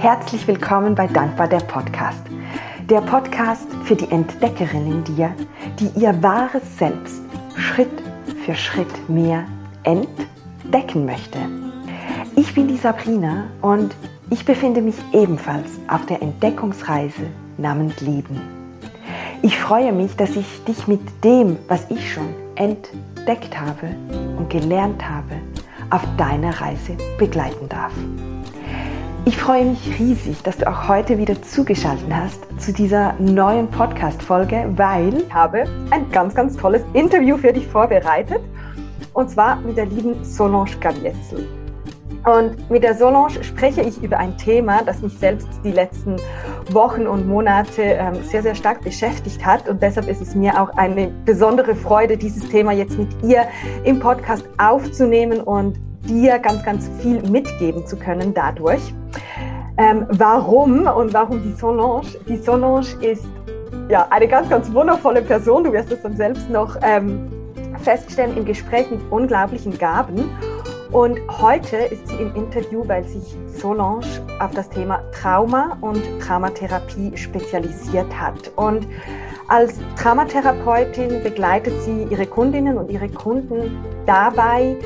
Herzlich willkommen bei Dankbar, der Podcast. Der Podcast für die Entdeckerin in dir, die ihr wahres Selbst Schritt für Schritt mehr entdecken möchte. Ich bin die Sabrina und ich befinde mich ebenfalls auf der Entdeckungsreise namens Leben. Ich freue mich, dass ich dich mit dem, was ich schon entdeckt habe und gelernt habe, auf deiner Reise begleiten darf. Ich freue mich riesig, dass du auch heute wieder zugeschaltet hast zu dieser neuen Podcast-Folge, weil ich habe ein ganz, ganz tolles Interview für dich vorbereitet, und zwar mit der lieben Solange Caviezel. Und mit der Solange spreche ich über ein Thema, das mich selbst die letzten Wochen und Monate sehr, sehr stark beschäftigt hat. Und deshalb ist es mir auch eine besondere Freude, dieses Thema jetzt mit ihr im Podcast aufzunehmen und dir ganz, ganz viel mitgeben zu können dadurch. Warum die Solange? Die Solange ist ja eine ganz, ganz wundervolle Person. Du wirst es dann selbst noch feststellen im Gespräch mit unglaublichen Gaben. Und heute ist sie im Interview, weil sich Solange auf das Thema Trauma und Traumatherapie spezialisiert hat. Und als Traumatherapeutin begleitet sie ihre Kundinnen und ihre Kunden dabei,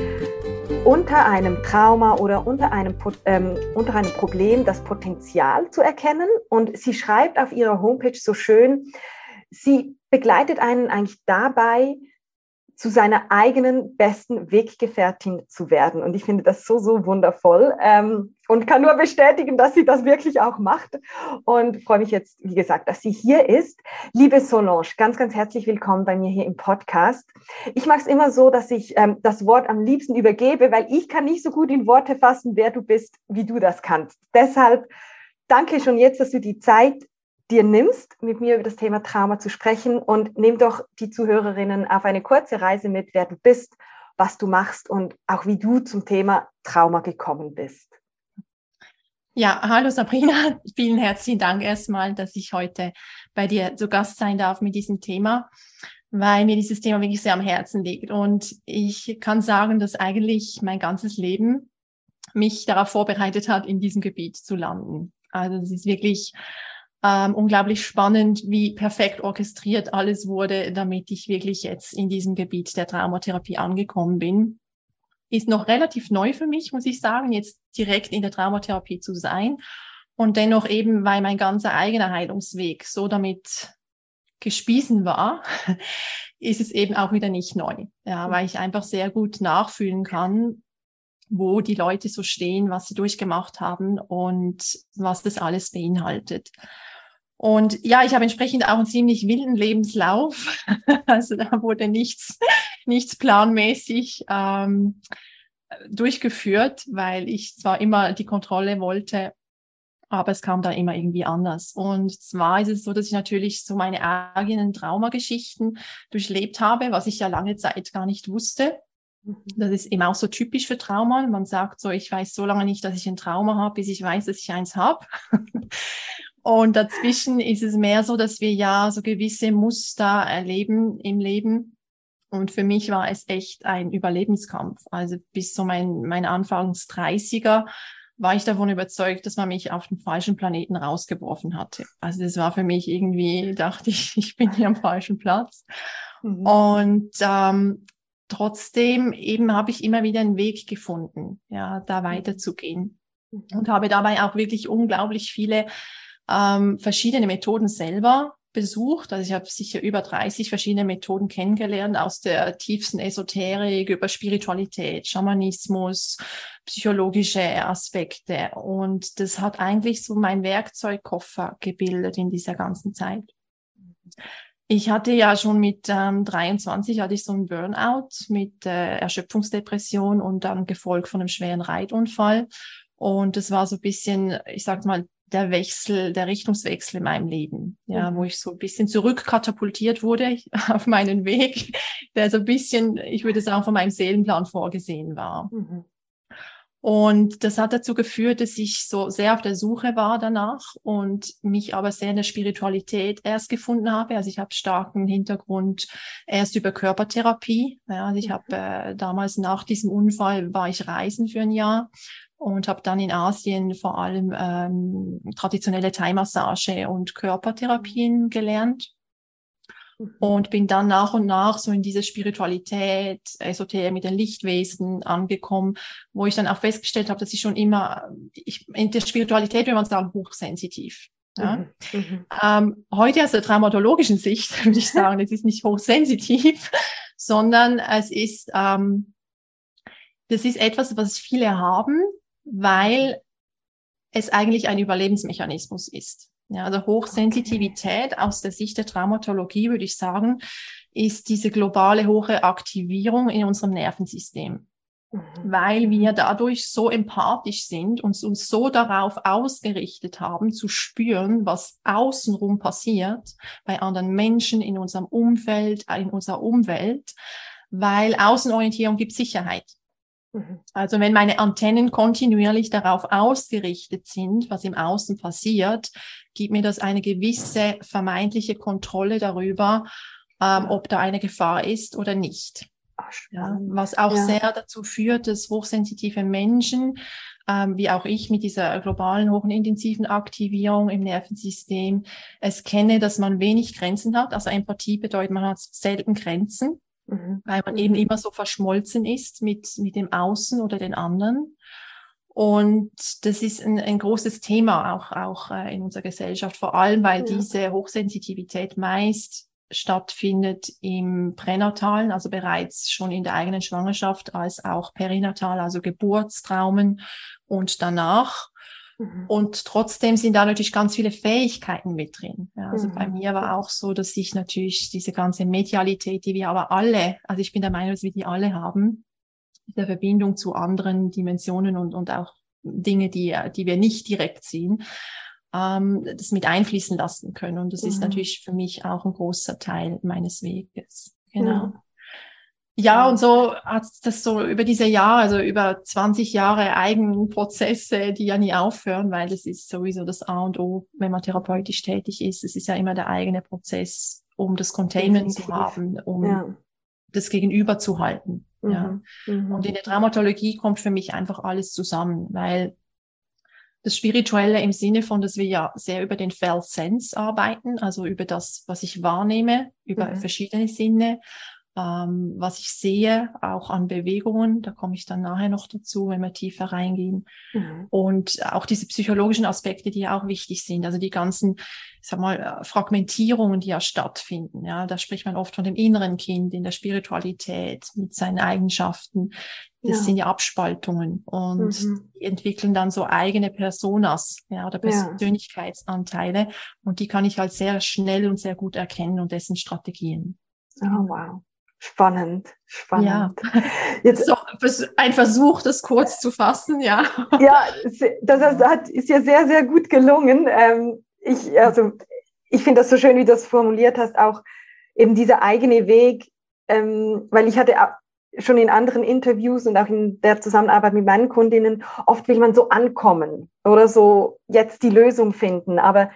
unter einem Trauma oder unter einem Problem das Potenzial zu erkennen. Und sie schreibt auf ihrer Homepage so schön, sie begleitet einen eigentlich dabei, zu seiner eigenen besten Weggefährtin zu werden. Und ich finde das so, so wundervoll und kann nur bestätigen, dass sie das wirklich auch macht. Und freue mich jetzt, wie gesagt, dass sie hier ist. Liebe Solange, ganz, ganz herzlich willkommen bei mir hier im Podcast. Ich mache es immer so, dass ich das Wort am liebsten übergebe, weil ich kann nicht so gut in Worte fassen, wer du bist, wie du das kannst. Deshalb danke schon jetzt, dass du die Zeit dir nimmst, mit mir über das Thema Trauma zu sprechen, und nimm doch die Zuhörerinnen auf eine kurze Reise mit, wer du bist, was du machst und auch wie du zum Thema Trauma gekommen bist. Ja, hallo Sabrina, vielen herzlichen Dank erstmal, dass ich heute bei dir zu Gast sein darf mit diesem Thema, weil mir dieses Thema wirklich sehr am Herzen liegt, und ich kann sagen, dass eigentlich mein ganzes Leben mich darauf vorbereitet hat, in diesem Gebiet zu landen. Also es ist wirklich unglaublich spannend, wie perfekt orchestriert alles wurde, damit ich wirklich jetzt in diesem Gebiet der Traumatherapie angekommen bin. Ist noch relativ neu für mich, muss ich sagen, jetzt direkt in der Traumatherapie zu sein. Und dennoch eben, weil mein ganzer eigener Heilungsweg so damit gespießen war, ist es eben auch wieder nicht neu. Ja, weil ich einfach sehr gut nachfühlen kann, wo die Leute so stehen, was sie durchgemacht haben und was das alles beinhaltet. Und ja, ich habe entsprechend auch einen ziemlich wilden Lebenslauf. Also da wurde nichts planmäßig durchgeführt, weil ich zwar immer die Kontrolle wollte, aber es kam da immer irgendwie anders. Und zwar ist es so, dass ich natürlich so meine eigenen Traumageschichten durchlebt habe, was ich ja lange Zeit gar nicht wusste. Das ist eben auch so typisch für Trauma. Man sagt so, ich weiß so lange nicht, dass ich ein Trauma habe, bis ich weiß, dass ich eins habe. Und dazwischen ist es mehr so, dass wir ja so gewisse Muster erleben im Leben. Und für mich war es echt ein Überlebenskampf. Also bis so mein Anfangs 30er war ich davon überzeugt, dass man mich auf den falschen Planeten rausgeworfen hatte. Also das war für mich irgendwie, dachte ich, ich bin hier am falschen Platz. Mhm. Und trotzdem eben habe ich immer wieder einen Weg gefunden, ja, da weiterzugehen, und habe dabei auch wirklich unglaublich viele verschiedene Methoden selber besucht. Also ich habe sicher über 30 verschiedene Methoden kennengelernt, aus der tiefsten Esoterik über Spiritualität, Schamanismus, psychologische Aspekte, und das hat eigentlich so mein Werkzeugkoffer gebildet in dieser ganzen Zeit. Ich hatte ja schon mit 23 hatte ich so einen Burnout mit Erschöpfungsdepression und dann gefolgt von einem schweren Reitunfall. Und das war so ein bisschen, ich sag mal, der Richtungswechsel in meinem Leben, ja, wo ich so ein bisschen zurückkatapultiert wurde auf meinen Weg, der so ein bisschen, ich würde sagen, von meinem Seelenplan vorgesehen war. Mhm. Und das hat dazu geführt, dass ich so sehr auf der Suche war danach und mich aber sehr in der Spiritualität erst gefunden habe. Also ich habe starken Hintergrund erst über Körpertherapie. Ja, also ich habe damals nach diesem Unfall war ich reisen für ein Jahr. und habe dann in Asien vor allem traditionelle Thai-Massage und Körpertherapien gelernt und bin dann nach und nach so in diese Spiritualität, Esoterik mit den Lichtwesen angekommen, wo ich dann auch festgestellt habe, dass ich schon immer, in der Spiritualität, wenn man sagen, hochsensitiv. Ja. Mhm. Heute aus der traumatologischen Sicht würde ich sagen, es ist nicht hochsensitiv, sondern es ist, das ist etwas, was viele haben, weil es eigentlich ein Überlebensmechanismus ist. Ja, also Hochsensitivität aus der Sicht der Traumatologie, würde ich sagen, ist diese globale hohe Aktivierung in unserem Nervensystem, weil wir dadurch so empathisch sind und uns so darauf ausgerichtet haben, zu spüren, was außenrum passiert, bei anderen Menschen, in unserem Umfeld, in unserer Umwelt, weil Außenorientierung gibt Sicherheit. Also wenn meine Antennen kontinuierlich darauf ausgerichtet sind, was im Außen passiert, gibt mir das eine gewisse vermeintliche Kontrolle darüber, ob da eine Gefahr ist oder nicht. Ja, was auch sehr dazu führt, dass hochsensitive Menschen, wie auch ich mit dieser globalen, hohen, intensiven Aktivierung im Nervensystem, es kenne, dass man wenig Grenzen hat. Also Empathie bedeutet, man hat selten Grenzen, weil man eben immer so verschmolzen ist mit dem Außen oder den anderen. Und das ist ein großes Thema auch in unserer Gesellschaft, vor allem, weil diese Hochsensitivität meist stattfindet im Pränatalen, also bereits schon in der eigenen Schwangerschaft, als auch perinatal, also Geburtstraumen und danach. Und trotzdem sind da natürlich ganz viele Fähigkeiten mit drin. Ja, also bei mir war auch so, dass ich natürlich diese ganze Medialität, die wir aber alle, also ich bin der Meinung, dass wir die alle haben, mit der Verbindung zu anderen Dimensionen und auch Dinge, die wir nicht direkt sehen, das mit einfließen lassen können. Und das ist natürlich für mich auch ein großer Teil meines Weges. Genau. Ja, und so hat das so über diese Jahre, also über 20 Jahre eigenen Prozesse, die ja nie aufhören, weil das ist sowieso das A und O, wenn man therapeutisch tätig ist. Es ist ja immer der eigene Prozess, um das Containment zu haben, um das Gegenüber zu halten. Ja. Und in der Traumatologie kommt für mich einfach alles zusammen, weil das Spirituelle im Sinne von, dass wir ja sehr über den Felt Sense arbeiten, also über das, was ich wahrnehme, über verschiedene Sinne, was ich sehe, auch an Bewegungen, da komme ich dann nachher noch dazu, wenn wir tiefer reingehen. Und auch diese psychologischen Aspekte, die ja auch wichtig sind, also die ganzen, ich sag mal, Fragmentierungen, die ja stattfinden. Ja, da spricht man oft von dem inneren Kind in der Spiritualität mit seinen Eigenschaften. Das sind ja Abspaltungen und die entwickeln dann so eigene Personas, ja, oder Persönlichkeitsanteile, und die kann ich halt sehr schnell und sehr gut erkennen und dessen Strategien. Oh, wow. Spannend. Ja. Jetzt ist ein Versuch, das kurz zu fassen, ja. Ja, das ist ja sehr, sehr gut gelungen. Ich finde das so schön, wie du das formuliert hast, auch eben dieser eigene Weg, weil ich hatte schon in anderen Interviews und auch in der Zusammenarbeit mit meinen Kundinnen, oft will man so ankommen oder so jetzt die Lösung finden. Aber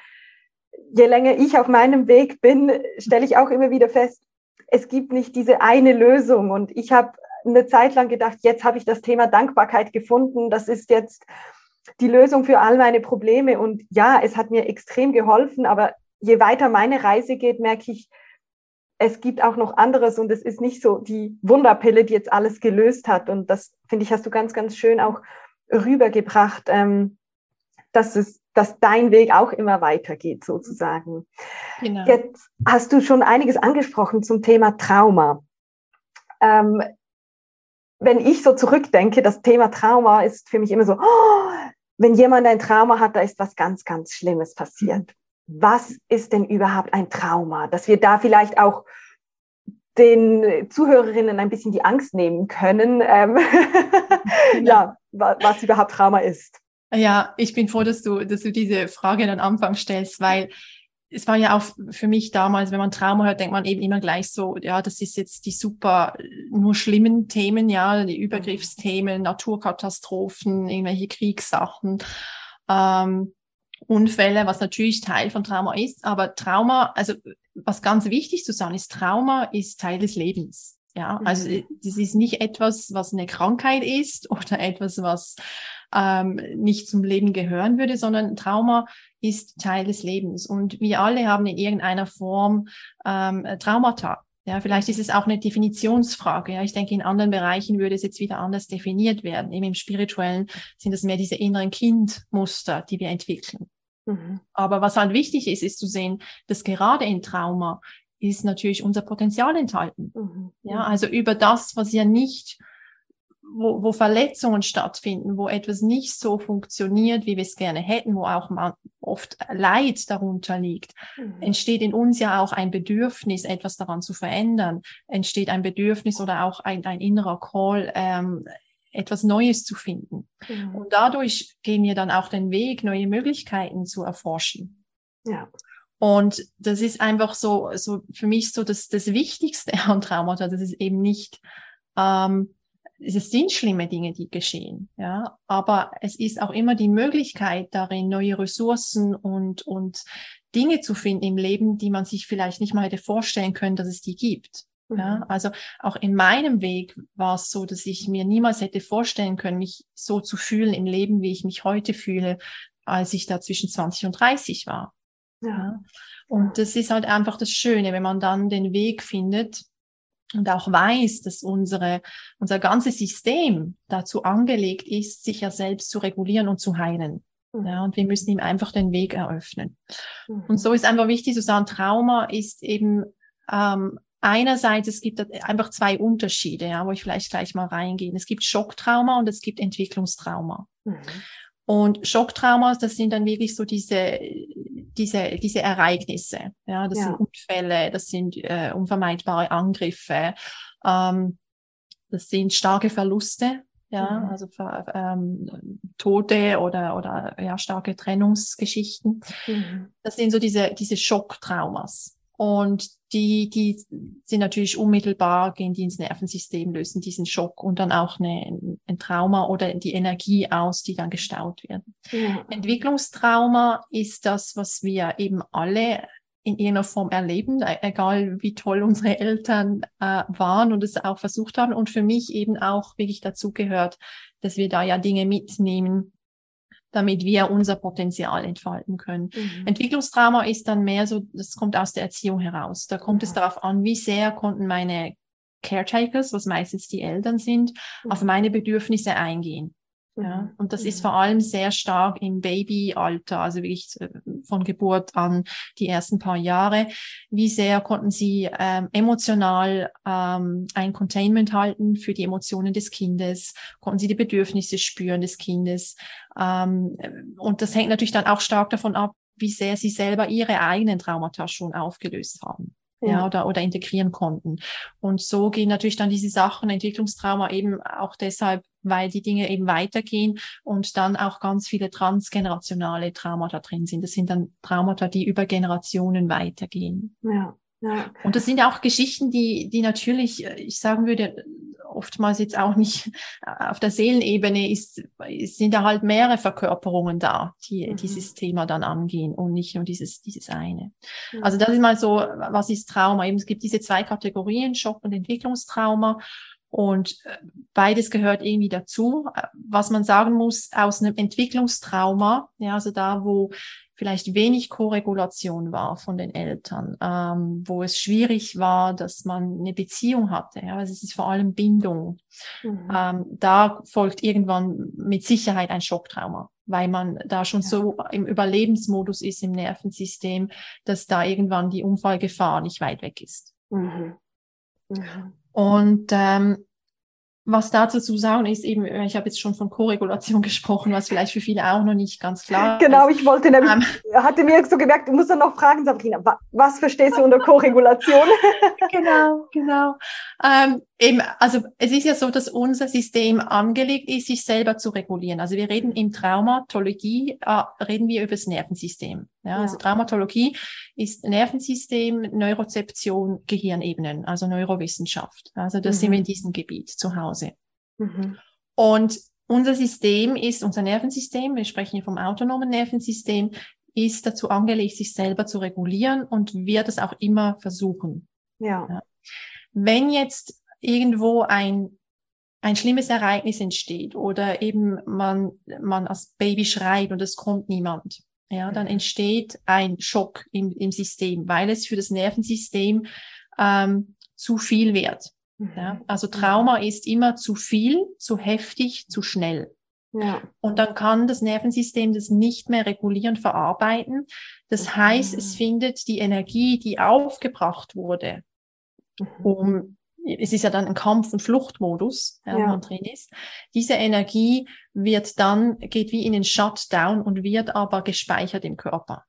je länger ich auf meinem Weg bin, stelle ich auch immer wieder fest, es gibt nicht diese eine Lösung. Und ich habe eine Zeit lang gedacht, jetzt habe ich das Thema Dankbarkeit gefunden. Das ist jetzt die Lösung für all meine Probleme. Und ja, es hat mir extrem geholfen. Aber je weiter meine Reise geht, merke ich, es gibt auch noch anderes. Und es ist nicht so die Wunderpille, die jetzt alles gelöst hat. Und das, finde ich, hast du ganz, ganz schön auch rübergebracht, dass dein Weg auch immer weitergeht, sozusagen. Genau. Jetzt hast du schon einiges angesprochen zum Thema Trauma. Wenn ich so zurückdenke, das Thema Trauma ist für mich immer so, wenn jemand ein Trauma hat, da ist was ganz, ganz Schlimmes passiert. Was ist denn überhaupt ein Trauma? Dass wir da vielleicht auch den Zuhörerinnen ein bisschen die Angst nehmen können, ja, was überhaupt Trauma ist. Ja, ich bin froh, dass du diese Frage am Anfang stellst, weil es war ja auch für mich damals, wenn man Trauma hört, denkt man eben immer gleich so, ja, das ist jetzt die super nur schlimmen Themen, ja, die Übergriffsthemen, Naturkatastrophen, irgendwelche Kriegssachen, Unfälle, was natürlich Teil von Trauma ist, aber Trauma, also was ganz wichtig zu sagen ist, Trauma ist Teil des Lebens. Ja, also das ist nicht etwas, was eine Krankheit ist oder etwas, was nicht zum Leben gehören würde, sondern Trauma ist Teil des Lebens. Und wir alle haben in irgendeiner Form Traumata. Ja, vielleicht ist es auch eine Definitionsfrage. Ja, ich denke, in anderen Bereichen würde es jetzt wieder anders definiert werden. Eben im Spirituellen sind es mehr diese inneren Kindmuster, die wir entwickeln. Mhm. Aber was halt wichtig ist, ist zu sehen, dass gerade in Trauma ist natürlich unser Potenzial enthalten. Mhm. Ja, also über das, was ja nicht, wo Verletzungen stattfinden, wo etwas nicht so funktioniert, wie wir es gerne hätten, wo auch oft Leid darunter liegt, entsteht in uns ja auch ein Bedürfnis, etwas daran zu verändern, entsteht ein Bedürfnis oder auch ein innerer Call, etwas Neues zu finden. Mhm. Und dadurch gehen wir dann auch den Weg, neue Möglichkeiten zu erforschen. Ja. Und das ist einfach so für mich so das Wichtigste an Traumata, dass es eben nicht, es sind schlimme Dinge, die geschehen, ja, aber es ist auch immer die Möglichkeit darin, neue Ressourcen und Dinge zu finden im Leben, die man sich vielleicht nicht mal hätte vorstellen können, dass es die gibt. Mhm. Ja, also auch in meinem Weg war es so, dass ich mir niemals hätte vorstellen können, mich so zu fühlen im Leben, wie ich mich heute fühle, als ich da zwischen 20 und 30 war. Ja. Und das ist halt einfach das Schöne, wenn man dann den Weg findet und auch weiß, dass unser ganzes System dazu angelegt ist, sich ja selbst zu regulieren und zu heilen. Ja, und wir müssen ihm einfach den Weg eröffnen. Und so ist einfach wichtig zu sagen, Trauma ist eben einerseits, es gibt einfach zwei Unterschiede, ja, wo ich vielleicht gleich mal reingehe. Es gibt Schocktrauma und es gibt Entwicklungstrauma. Mhm. Und Schocktrauma, das sind dann wirklich so diese Ereignisse, ja, das sind Unfälle, das sind unvermeidbare Angriffe, das sind starke Verluste, ja, also Tode oder ja, starke Trennungsgeschichten. Mhm. Das sind so diese Schocktraumas. Und die sind natürlich unmittelbar, gehen die ins Nervensystem, lösen diesen Schock und dann auch ein Trauma oder die Energie aus, die dann gestaut wird. Ja. Entwicklungstrauma ist das, was wir eben alle in irgendeiner Form erleben, egal wie toll unsere Eltern waren und es auch versucht haben. Und für mich eben auch wirklich dazu gehört, dass wir da ja Dinge mitnehmen, damit wir unser Potenzial entfalten können. Mhm. Entwicklungstrauma ist dann mehr so, das kommt aus der Erziehung heraus. Da kommt es darauf an, wie sehr konnten meine Caretakers, was meistens die Eltern sind, auf meine Bedürfnisse eingehen. Ja, und das ist vor allem sehr stark im Babyalter, also wirklich von Geburt an die ersten paar Jahre. Wie sehr konnten sie emotional ein Containment halten für die Emotionen des Kindes? Konnten sie die Bedürfnisse spüren des Kindes? Und das hängt natürlich dann auch stark davon ab, wie sehr sie selber ihre eigenen Traumata schon aufgelöst haben. Ja, oder integrieren konnten. Und so gehen natürlich dann diese Sachen, Entwicklungstrauma eben auch deshalb, weil die Dinge eben weitergehen und dann auch ganz viele transgenerationale Traumata drin sind. Das sind dann Traumata, die über Generationen weitergehen. Ja. Ja. Und das sind auch Geschichten, die natürlich, ich sagen würde, oftmals jetzt auch nicht auf der Seelenebene sind da halt mehrere Verkörperungen da, die dieses Thema dann angehen und nicht nur dieses eine. Mhm. Also das ist mal so, was ist Trauma? Eben, es gibt diese zwei Kategorien, Schock- und Entwicklungstrauma. Und beides gehört irgendwie dazu. Was man sagen muss, aus einem Entwicklungstrauma, ja, also da, wo vielleicht wenig Koregulation war von den Eltern, wo es schwierig war, dass man eine Beziehung hatte. Ja, also es ist vor allem Bindung. Mhm. Da folgt irgendwann mit Sicherheit ein Schocktrauma, weil man da schon so im Überlebensmodus ist im Nervensystem, dass da irgendwann die Unfallgefahr nicht weit weg ist. Mhm. Mhm. Und was dazu zu sagen ist eben, ich habe jetzt schon von Koregulation gesprochen, was vielleicht für viele auch noch nicht ganz klar ist. Genau, ich wollte nämlich, hatte mir so gemerkt, du musst dann noch fragen, Sabrina, was verstehst du unter Koregulation? Genau. Eben, also es ist ja so, dass unser System angelegt ist, sich selber zu regulieren. Also wir reden in Traumatologie, reden wir über das Nervensystem. Ja, also Traumatologie ist Nervensystem, Neurozeption, Gehirnebenen, also Neurowissenschaft. Also da sind wir in diesem Gebiet zu Hause. Mhm. Und unser System ist, unser Nervensystem, wir sprechen hier vom autonomen Nervensystem, ist dazu angelegt, sich selber zu regulieren und wird es auch immer versuchen. Ja. Wenn jetzt irgendwo ein schlimmes Ereignis entsteht oder eben man als Baby schreit und es kommt niemand, ja, dann entsteht ein Schock im System, weil es für das Nervensystem zu viel wird. Ja, also Trauma ist immer zu viel, zu heftig, zu schnell. Ja. Und dann kann das Nervensystem das nicht mehr regulieren, verarbeiten. Das heißt, es findet die Energie, die aufgebracht wurde, es ist ja dann ein Kampf- und Fluchtmodus, ja, wo man drin ist. Diese Energie geht wie in den Shutdown und wird aber gespeichert im Körper.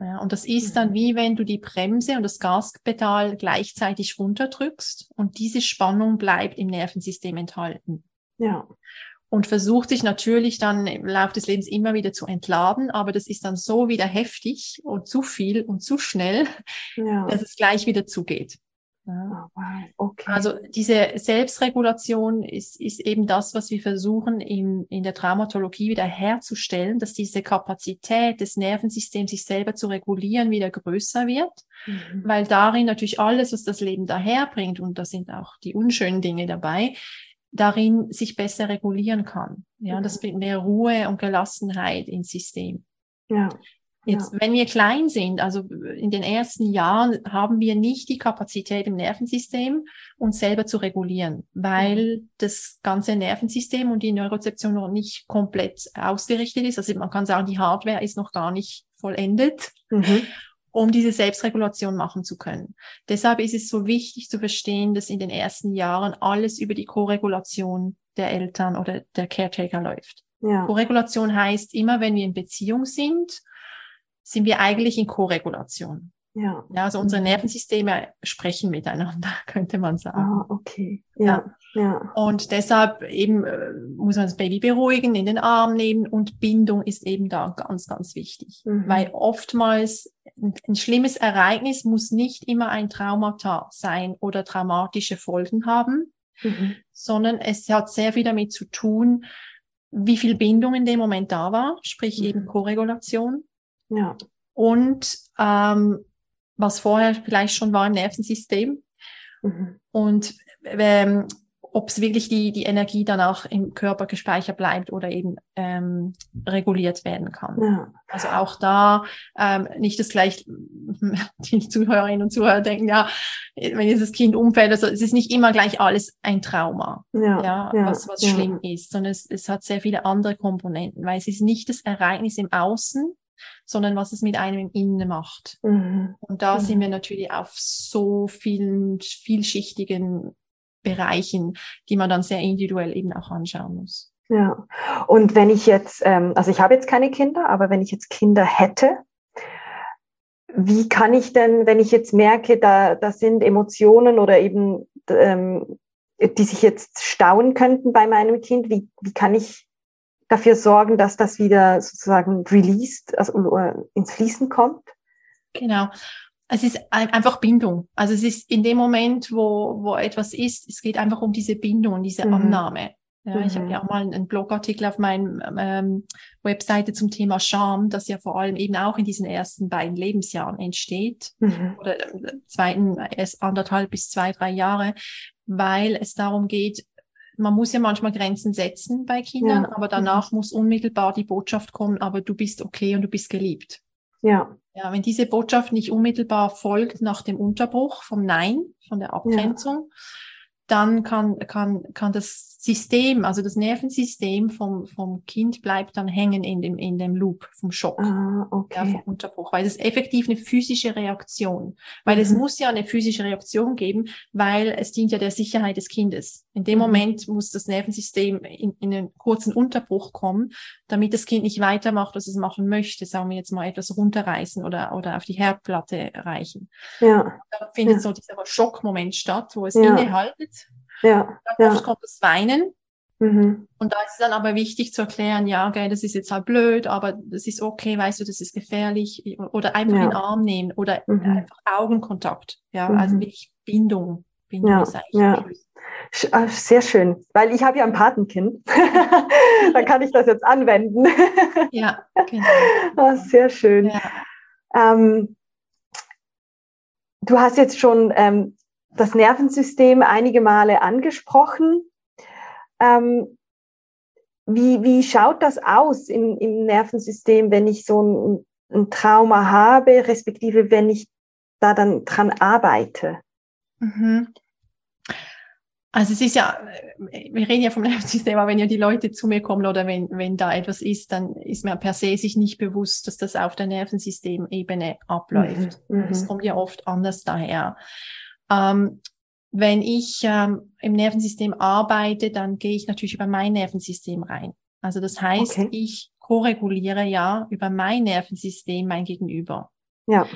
Ja, und das ist dann wie wenn du die Bremse und das Gaspedal gleichzeitig runterdrückst und diese Spannung bleibt im Nervensystem enthalten. Ja. Und versucht sich natürlich dann im Laufe des Lebens immer wieder zu entladen, aber das ist dann so wieder heftig und zu viel und zu schnell, dass es gleich wieder zugeht. Ja. Oh, wow. Okay. Also diese Selbstregulation ist eben das, was wir versuchen in der Traumatologie wieder herzustellen, dass diese Kapazität des Nervensystems, sich selber zu regulieren, wieder größer wird, weil darin natürlich alles, was das Leben daherbringt, und da sind auch die unschönen Dinge dabei, darin sich besser regulieren kann. Ja, das bringt mehr Ruhe und Gelassenheit ins System. Ja. Jetzt, wenn wir klein sind, also in den ersten Jahren, haben wir nicht die Kapazität im Nervensystem, uns selber zu regulieren, weil das ganze Nervensystem und die Neurozeption noch nicht komplett ausgerichtet ist. Also man kann sagen, die Hardware ist noch gar nicht vollendet, um diese Selbstregulation machen zu können. Deshalb ist es so wichtig zu verstehen, dass in den ersten Jahren alles über die Koregulation der Eltern oder der Caretaker läuft. Ja. Koregulation heißt, immer wenn wir in Beziehung sind wir eigentlich in Koregulation. Ja. Ja, also unsere Nervensysteme sprechen miteinander, könnte man sagen. Ah, okay. Ja. Und deshalb eben muss man das Baby beruhigen, in den Arm nehmen, und Bindung ist eben da ganz, ganz wichtig. Weil oftmals ein schlimmes Ereignis muss nicht immer ein Traumata sein oder traumatische Folgen haben, sondern es hat sehr viel damit zu tun, wie viel Bindung in dem Moment da war, sprich eben Koregulation. Ja. Und was vorher vielleicht schon war im Nervensystem und ob es wirklich die Energie danach im Körper gespeichert bleibt oder eben reguliert werden kann. Ja. Also auch da nicht das gleich, die Zuhörerinnen und Zuhörer denken, ja, wenn jetzt das Kind umfällt, also es ist nicht immer gleich alles ein Trauma, was schlimm ist, sondern es hat sehr viele andere Komponenten, weil es ist nicht das Ereignis im Außen, sondern was es mit einem im Innen macht. Und da sind wir natürlich auf so vielen vielschichtigen Bereichen, die man dann sehr individuell eben auch anschauen muss. Ja, und wenn ich jetzt, also ich habe jetzt keine Kinder, aber wenn ich jetzt Kinder hätte, wie kann ich denn, wenn ich jetzt merke, da sind Emotionen oder eben, die sich jetzt stauen könnten bei meinem Kind, wie kann ich dafür sorgen, dass das wieder sozusagen released, also ins Fließen kommt? Genau. Es ist einfach Bindung. Also es ist in dem Moment, wo etwas ist, es geht einfach um diese Bindung, diese Annahme. Ja, ich habe ja auch mal einen Blogartikel auf meinem Webseite zum Thema Scham, das ja vor allem eben auch in diesen ersten beiden Lebensjahren entsteht, oder zweiten, erst 1,5 bis 2, 3 Jahre, weil es darum geht, man muss ja manchmal Grenzen setzen bei Kindern, aber danach muss unmittelbar die Botschaft kommen, aber du bist okay und du bist geliebt. Ja. Ja, wenn diese Botschaft nicht unmittelbar folgt nach dem Unterbruch vom Nein, von der Abgrenzung, dann kann das System, also das Nervensystem vom Kind bleibt dann hängen in dem Loop vom Schock, vom Unterbruch, weil es effektiv eine physische Reaktion, weil es muss ja eine physische Reaktion geben, weil es dient ja der Sicherheit des Kindes. In dem Moment muss das Nervensystem in einen kurzen Unterbruch kommen, damit das Kind nicht weitermacht, was es machen möchte, sagen wir jetzt mal etwas runterreißen oder auf die Herdplatte reichen. Ja. Da findet so dieser Schockmoment statt, wo es innehaltet. Ja, dann kommt das Weinen. Und da ist es dann aber wichtig zu erklären, ja, gell, das ist jetzt halt blöd, aber das ist okay, weißt du, das ist gefährlich. Oder einfach den Arm nehmen oder einfach Augenkontakt. Ja, also wirklich Bindung. Bindung ist eigentlich sehr schön, weil ich habe ja ein Patenkind. Dann kann ich das jetzt anwenden. Ja, genau. Oh, sehr schön. Ja. Du hast jetzt schon das Nervensystem einige Male angesprochen. Wie schaut das aus im Nervensystem, wenn ich so ein Trauma habe, respektive wenn ich da dann dran arbeite? Mhm. Also es ist ja, wir reden ja vom Nervensystem, aber wenn ja die Leute zu mir kommen oder wenn da etwas ist, dann ist man per se sich nicht bewusst, dass das auf der Nervensystemebene abläuft. Mhm. Das kommt ja oft anders daher. Wenn ich im Nervensystem arbeite, dann gehe ich natürlich über mein Nervensystem rein. Also das heißt, ich koreguliere ja über mein Nervensystem mein Gegenüber. Ja.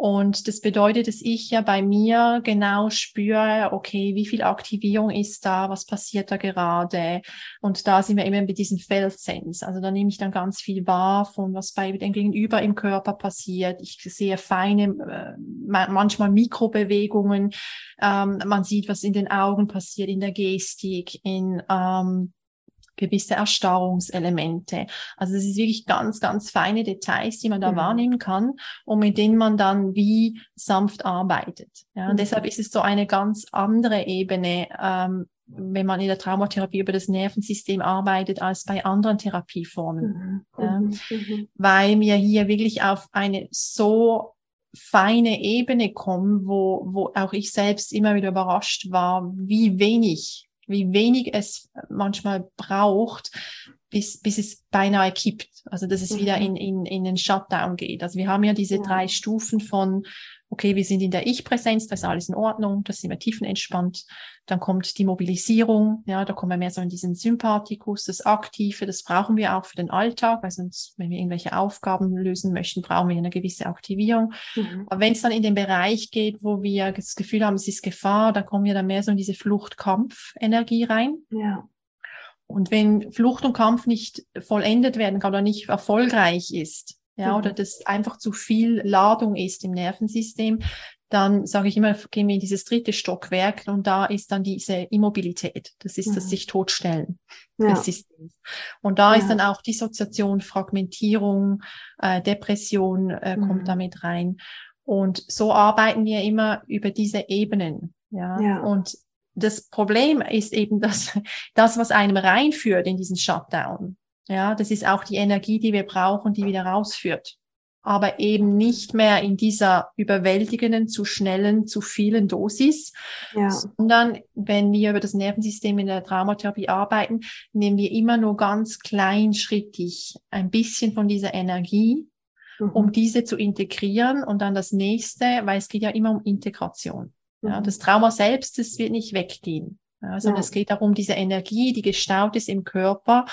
Und das bedeutet, dass ich ja bei mir genau spüre, okay, wie viel Aktivierung ist da, was passiert da gerade? Und da sind wir immer bei diesem Feldsens. Also da nehme ich dann ganz viel wahr von, was bei dem Gegenüber im Körper passiert. Ich sehe feine, manchmal Mikrobewegungen. Man sieht, was in den Augen passiert, in der Gestik, in gewisse Erstarrungselemente. Also es ist wirklich ganz, ganz feine Details, die man da wahrnehmen kann und mit denen man dann wie sanft arbeitet. Ja, und deshalb ist es so eine ganz andere Ebene, wenn man in der Traumatherapie über das Nervensystem arbeitet, als bei anderen Therapieformen. Weil wir hier wirklich auf eine so feine Ebene kommen, wo auch ich selbst immer wieder überrascht war, wie wenig es manchmal braucht, bis es beinahe kippt. Also, dass es wieder in den Shutdown geht. Also, wir haben ja diese drei Stufen von, okay, wir sind in der Ich-Präsenz, da ist alles in Ordnung, da sind wir tiefenentspannt. Dann kommt die Mobilisierung, ja, da kommen wir mehr so in diesen Sympathikus, das Aktive, das brauchen wir auch für den Alltag, weil sonst, wenn wir irgendwelche Aufgaben lösen möchten, brauchen wir eine gewisse Aktivierung. Aber wenn es dann in den Bereich geht, wo wir das Gefühl haben, es ist Gefahr, dann kommen wir dann mehr so in diese Flucht-Kampf-Energie rein. Ja. Und wenn Flucht und Kampf nicht vollendet werden kann oder nicht erfolgreich ist, ja, oder dass einfach zu viel Ladung ist im Nervensystem, dann sage ich immer, gehen wir in dieses dritte Stockwerk und da ist dann diese Immobilität. Das ist das sich totstellen des Systems. Und da ist dann auch Dissoziation, Fragmentierung, Depression kommt damit rein. Und so arbeiten wir immer über diese Ebenen. Ja. Und das Problem ist eben, dass das, was einem reinführt in diesen Shutdown, ja, das ist auch die Energie, die wir brauchen, die wieder rausführt. Aber eben nicht mehr in dieser überwältigenden, zu schnellen, zu vielen Dosis, sondern wenn wir über das Nervensystem in der Traumatherapie arbeiten, nehmen wir immer nur ganz kleinschrittig ein bisschen von dieser Energie, um diese zu integrieren und dann das nächste, weil es geht ja immer um Integration. Ja, das Trauma selbst, das wird nicht weggehen. Ja, sondern es geht darum, diese Energie, die gestaut ist im Körper,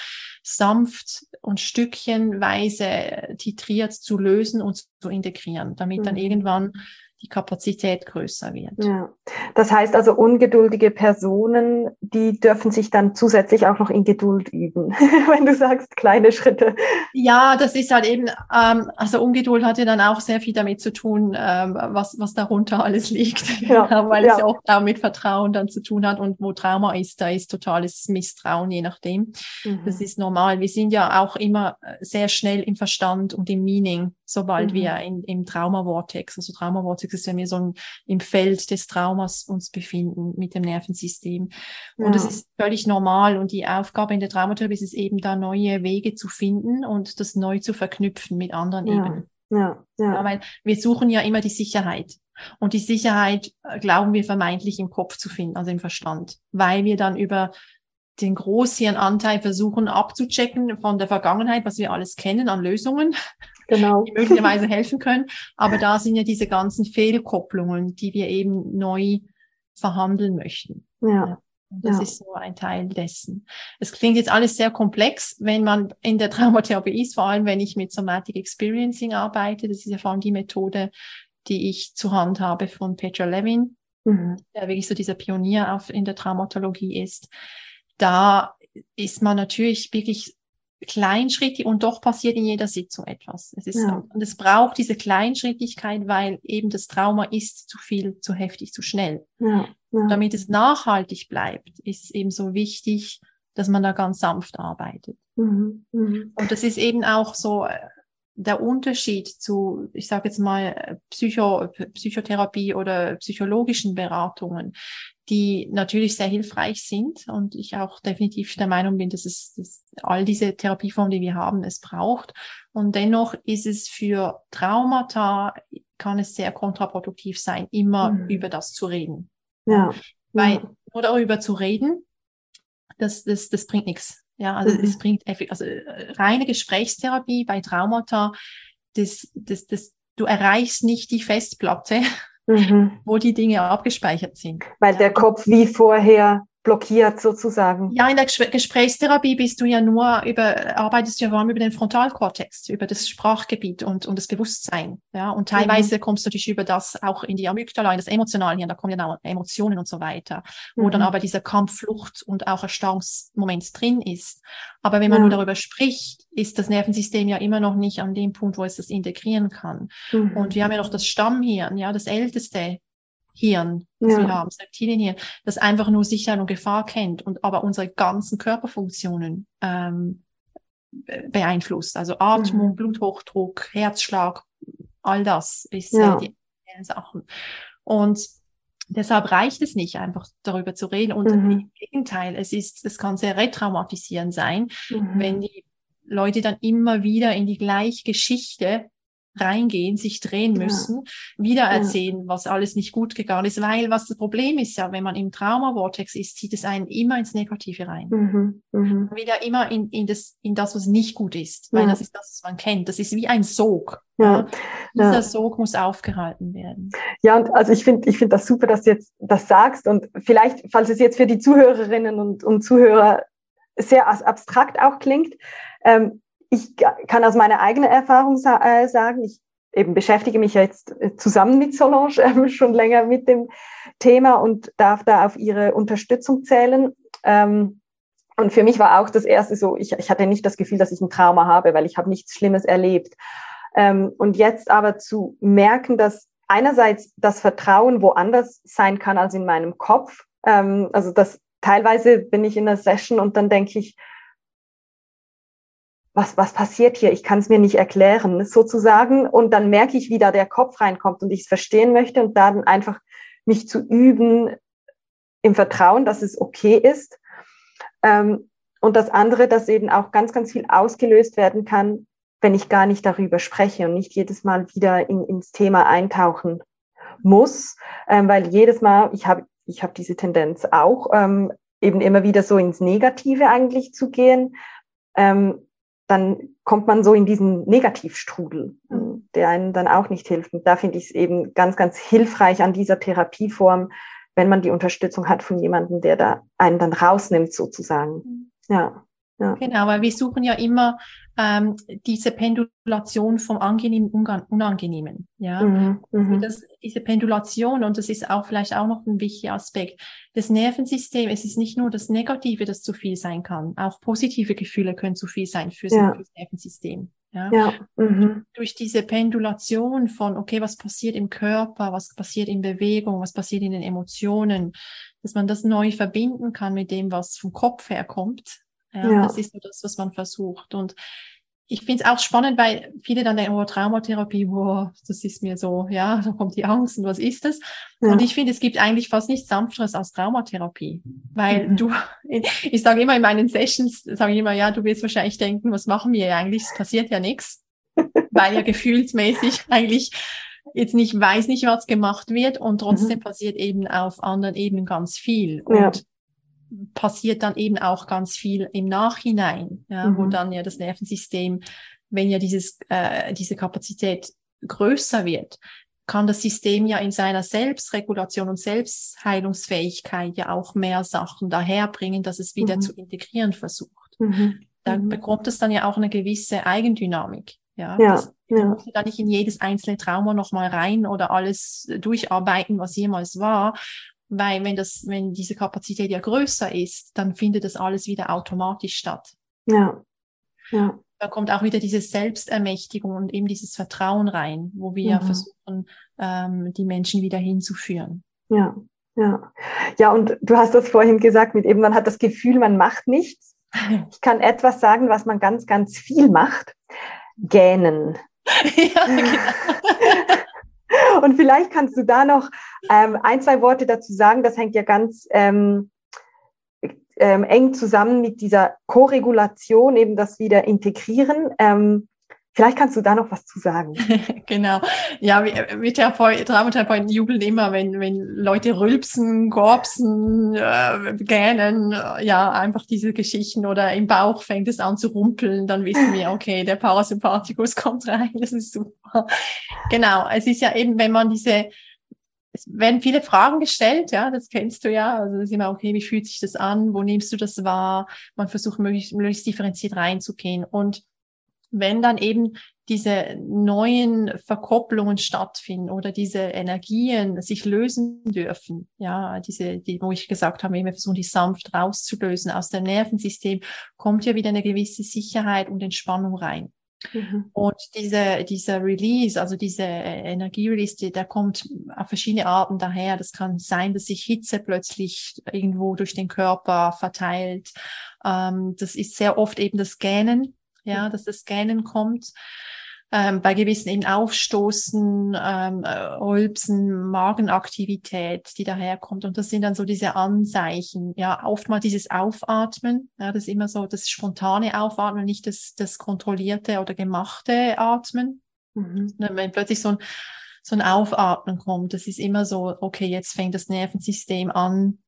sanft und stückchenweise titriert zu lösen und zu integrieren, damit dann irgendwann die Kapazität größer wird. Ja. Das heißt also, ungeduldige Personen, die dürfen sich dann zusätzlich auch noch in Geduld üben, wenn du sagst, kleine Schritte. Ja, das ist halt eben, also Ungeduld hat ja dann auch sehr viel damit zu tun, was darunter alles liegt, weil es ja oft auch mit Vertrauen dann zu tun hat und wo Trauma ist, da ist totales Misstrauen, je nachdem. Das ist normal. Wir sind ja auch immer sehr schnell im Verstand und im Meaning, sobald wir im Trauma-Vortex, also Trauma-Vortex ist, wenn wir so im Feld des Traumas uns befinden mit dem Nervensystem. Und das ist völlig normal. Und die Aufgabe in der Traumatherapie ist es eben, da neue Wege zu finden und das neu zu verknüpfen mit anderen Ebenen. Ja, weil wir suchen ja immer die Sicherheit. Und die Sicherheit glauben wir vermeintlich im Kopf zu finden, also im Verstand, weil wir dann über den Großhirnanteil versuchen abzuchecken von der Vergangenheit, was wir alles kennen an Lösungen, die möglicherweise helfen können. Aber da sind ja diese ganzen Fehlkopplungen, die wir eben neu verhandeln möchten. Ja. Und das ist so ein Teil dessen. Es klingt jetzt alles sehr komplex, wenn man in der Traumatherapie ist, vor allem wenn ich mit Somatic Experiencing arbeite. Das ist ja vor allem die Methode, die ich zur Hand habe von Peter Levine, der wirklich so dieser Pionier in der Traumatologie ist. Da ist man natürlich wirklich kleinschrittig und doch passiert in jeder Sitzung etwas. Es ist, und es braucht diese Kleinschrittigkeit, weil eben das Trauma ist zu viel, zu heftig, zu schnell. Und damit es nachhaltig bleibt, ist es eben so wichtig, dass man da ganz sanft arbeitet. Und das ist eben auch so der Unterschied zu, ich sage jetzt mal, Psychotherapie oder psychologischen Beratungen, die natürlich sehr hilfreich sind und ich auch definitiv der Meinung bin, dass all diese Therapieformen, die wir haben, es braucht. Und dennoch ist es für Traumata, kann es sehr kontraproduktiv sein, immer über das zu reden. Ja. Weil nur darüber zu reden, das bringt nichts. Ja, also es bringt reine Gesprächstherapie bei Traumata, du erreichst nicht die Festplatte, wo die Dinge abgespeichert sind. Weil der Kopf wie vorher blockiert sozusagen. Ja, in der Gesprächstherapie arbeitest du ja vor allem über den Frontalkortex, über das Sprachgebiet und das Bewusstsein. Ja, und teilweise kommst du natürlich über das auch in die Amygdala, in das Emotionale hier, da kommen ja Emotionen und so weiter, wo dann aber dieser Kampf, Flucht und auch Erstarrungsmoment drin ist. Aber wenn man nur darüber spricht, ist das Nervensystem ja immer noch nicht an dem Punkt, wo es das integrieren kann. Mhm. Und wir haben ja noch das Stammhirn, ja, das älteste Hirn, wir haben, das Reptilienhirn, das einfach nur Sicherheit und Gefahr kennt und aber unsere ganzen Körperfunktionen beeinflusst. Also Atmung, Bluthochdruck, Herzschlag, all das ist die Sachen. Und deshalb reicht es nicht, einfach darüber zu reden. Und im Gegenteil, es kann sehr retraumatisierend sein, wenn die Leute dann immer wieder in die gleiche Geschichte reingehen, sich drehen müssen, wieder erzählen, was alles nicht gut gegangen ist, weil was das Problem ist ja, wenn man im Trauma-Vortex ist, zieht es einen immer ins Negative rein. Wieder immer in das, was nicht gut ist, weil das ist das, was man kennt. Das ist wie ein Sog. Ja. Dieser Sog muss aufgehalten werden. Ja, und also ich finde das super, dass du jetzt das sagst und vielleicht, falls es jetzt für die Zuhörerinnen und Zuhörer sehr abstrakt auch klingt, ich kann aus meiner eigenen Erfahrung sagen, ich eben beschäftige mich jetzt zusammen mit Solange schon länger mit dem Thema und darf da auf ihre Unterstützung zählen. Und für mich war auch das Erste so, ich hatte nicht das Gefühl, dass ich ein Trauma habe, weil ich habe nichts Schlimmes erlebt. Und jetzt aber zu merken, dass einerseits das Vertrauen woanders sein kann als in meinem Kopf. Also dass teilweise bin ich in einer Session und dann denke ich, was passiert hier? Ich kann es mir nicht erklären, sozusagen. Und dann merke ich, wie da der Kopf reinkommt und ich es verstehen möchte und dann einfach mich zu üben im Vertrauen, dass es okay ist. Und das andere, dass eben auch ganz, ganz viel ausgelöst werden kann, wenn ich gar nicht darüber spreche und nicht jedes Mal wieder ins Thema eintauchen muss, weil jedes Mal, ich habe diese Tendenz auch, eben immer wieder so ins Negative eigentlich zu gehen, dann kommt man so in diesen Negativstrudel, der einem dann auch nicht hilft. Und da finde ich es eben ganz, ganz hilfreich an dieser Therapieform, wenn man die Unterstützung hat von jemandem, der da einen dann rausnimmt sozusagen. Ja. Genau, weil wir suchen ja immer diese Pendulation vom Angenehmen Unangenehmen. Ja? Also diese Pendulation, und das ist auch vielleicht auch noch ein wichtiger Aspekt, das Nervensystem, es ist nicht nur das Negative, das zu viel sein kann, auch positive Gefühle können zu viel sein fürs Nervensystem. Ja? Ja. Durch diese Pendulation von, okay, was passiert im Körper, was passiert in Bewegung, was passiert in den Emotionen, dass man das neu verbinden kann mit dem, was vom Kopf herkommt. Ja, das ist so das, was man versucht. Und ich finde es auch spannend, weil viele dann denken, oh, Traumatherapie, wow, das ist mir so, ja, da kommt die Angst und was ist das? Ja. Und ich finde, es gibt eigentlich fast nichts Sanfteres als Traumatherapie. Weil ich sage immer in meinen Sessions, ja, du willst wahrscheinlich denken, was machen wir eigentlich? Es passiert ja nichts. Weil ja gefühlsmäßig eigentlich jetzt weiß nicht, was gemacht wird und trotzdem passiert eben auf anderen Ebenen ganz viel. Und passiert dann eben auch ganz viel im Nachhinein, ja, wo dann ja das Nervensystem, wenn ja diese Kapazität größer wird, kann das System ja in seiner Selbstregulation und Selbstheilungsfähigkeit ja auch mehr Sachen daherbringen, dass es wieder zu integrieren versucht. Dann bekommt es dann ja auch eine gewisse Eigendynamik. Ja. Muss da nicht in jedes einzelne Trauma nochmal rein oder alles durcharbeiten, was jemals war. Weil wenn diese Kapazität ja größer ist, dann findet das alles wieder automatisch statt. Ja. Da kommt auch wieder diese Selbstermächtigung und eben dieses Vertrauen rein, wo wir versuchen, die Menschen wieder hinzuführen. Ja, und du hast das vorhin gesagt, mit eben, man hat das Gefühl, man macht nichts. Ich kann etwas sagen, was man ganz, ganz viel macht. Gähnen. Ja, genau. Und vielleicht kannst du da noch ein, zwei Worte dazu sagen. Das hängt ja ganz eng zusammen mit dieser Koregulation, eben das wieder integrieren. Vielleicht kannst du da noch was zu sagen. Genau. Ja, wir Traumatherapeuten jubeln immer, wenn Leute rülpsen, gorpsen, gähnen, ja, einfach diese Geschichten, oder im Bauch fängt es an zu rumpeln, dann wissen wir, okay, der Parasympathikus kommt rein, das ist super. Genau, es ist ja eben, es werden viele Fragen gestellt, ja, das kennst du ja. Also es ist immer, okay, wie fühlt sich das an, wo nimmst du das wahr? Man versucht möglichst differenziert reinzugehen, und wenn dann eben diese neuen Verkopplungen stattfinden oder diese Energien sich lösen dürfen, ja, wo ich gesagt habe, wir versuchen, die sanft rauszulösen aus dem Nervensystem, kommt ja wieder eine gewisse Sicherheit und Entspannung rein. Mhm. Und dieser Release, also diese Energierelease, der kommt auf verschiedene Arten daher. Das kann sein, dass sich Hitze plötzlich irgendwo durch den Körper verteilt. Das ist sehr oft eben das Gähnen. Ja, dass das Gähnen kommt, bei gewissen eben Aufstoßen, Rülpsen, Magenaktivität, die daherkommt. Und das sind dann so diese Anzeichen. Ja, oftmals dieses Aufatmen, ja, das ist immer so das spontane Aufatmen, nicht das kontrollierte oder gemachte Atmen. Mhm. Wenn plötzlich so ein Aufatmen kommt, das ist immer so, okay, jetzt fängt das Nervensystem an, ein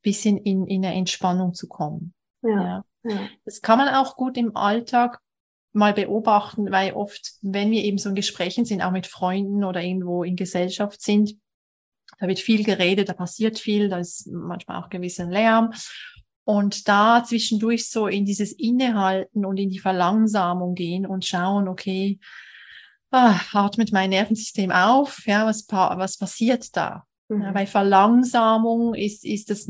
bisschen in eine Entspannung zu kommen. Ja. Ja. Das kann man auch gut im Alltag mal beobachten, weil oft, wenn wir eben so in Gesprächen sind, auch mit Freunden oder irgendwo in Gesellschaft sind, da wird viel geredet, da passiert viel, da ist manchmal auch gewisser Lärm. Und da zwischendurch so in dieses Innehalten und in die Verlangsamung gehen und schauen, okay, atmet mein Nervensystem auf, ja, was passiert da? Ja, weil Verlangsamung ist das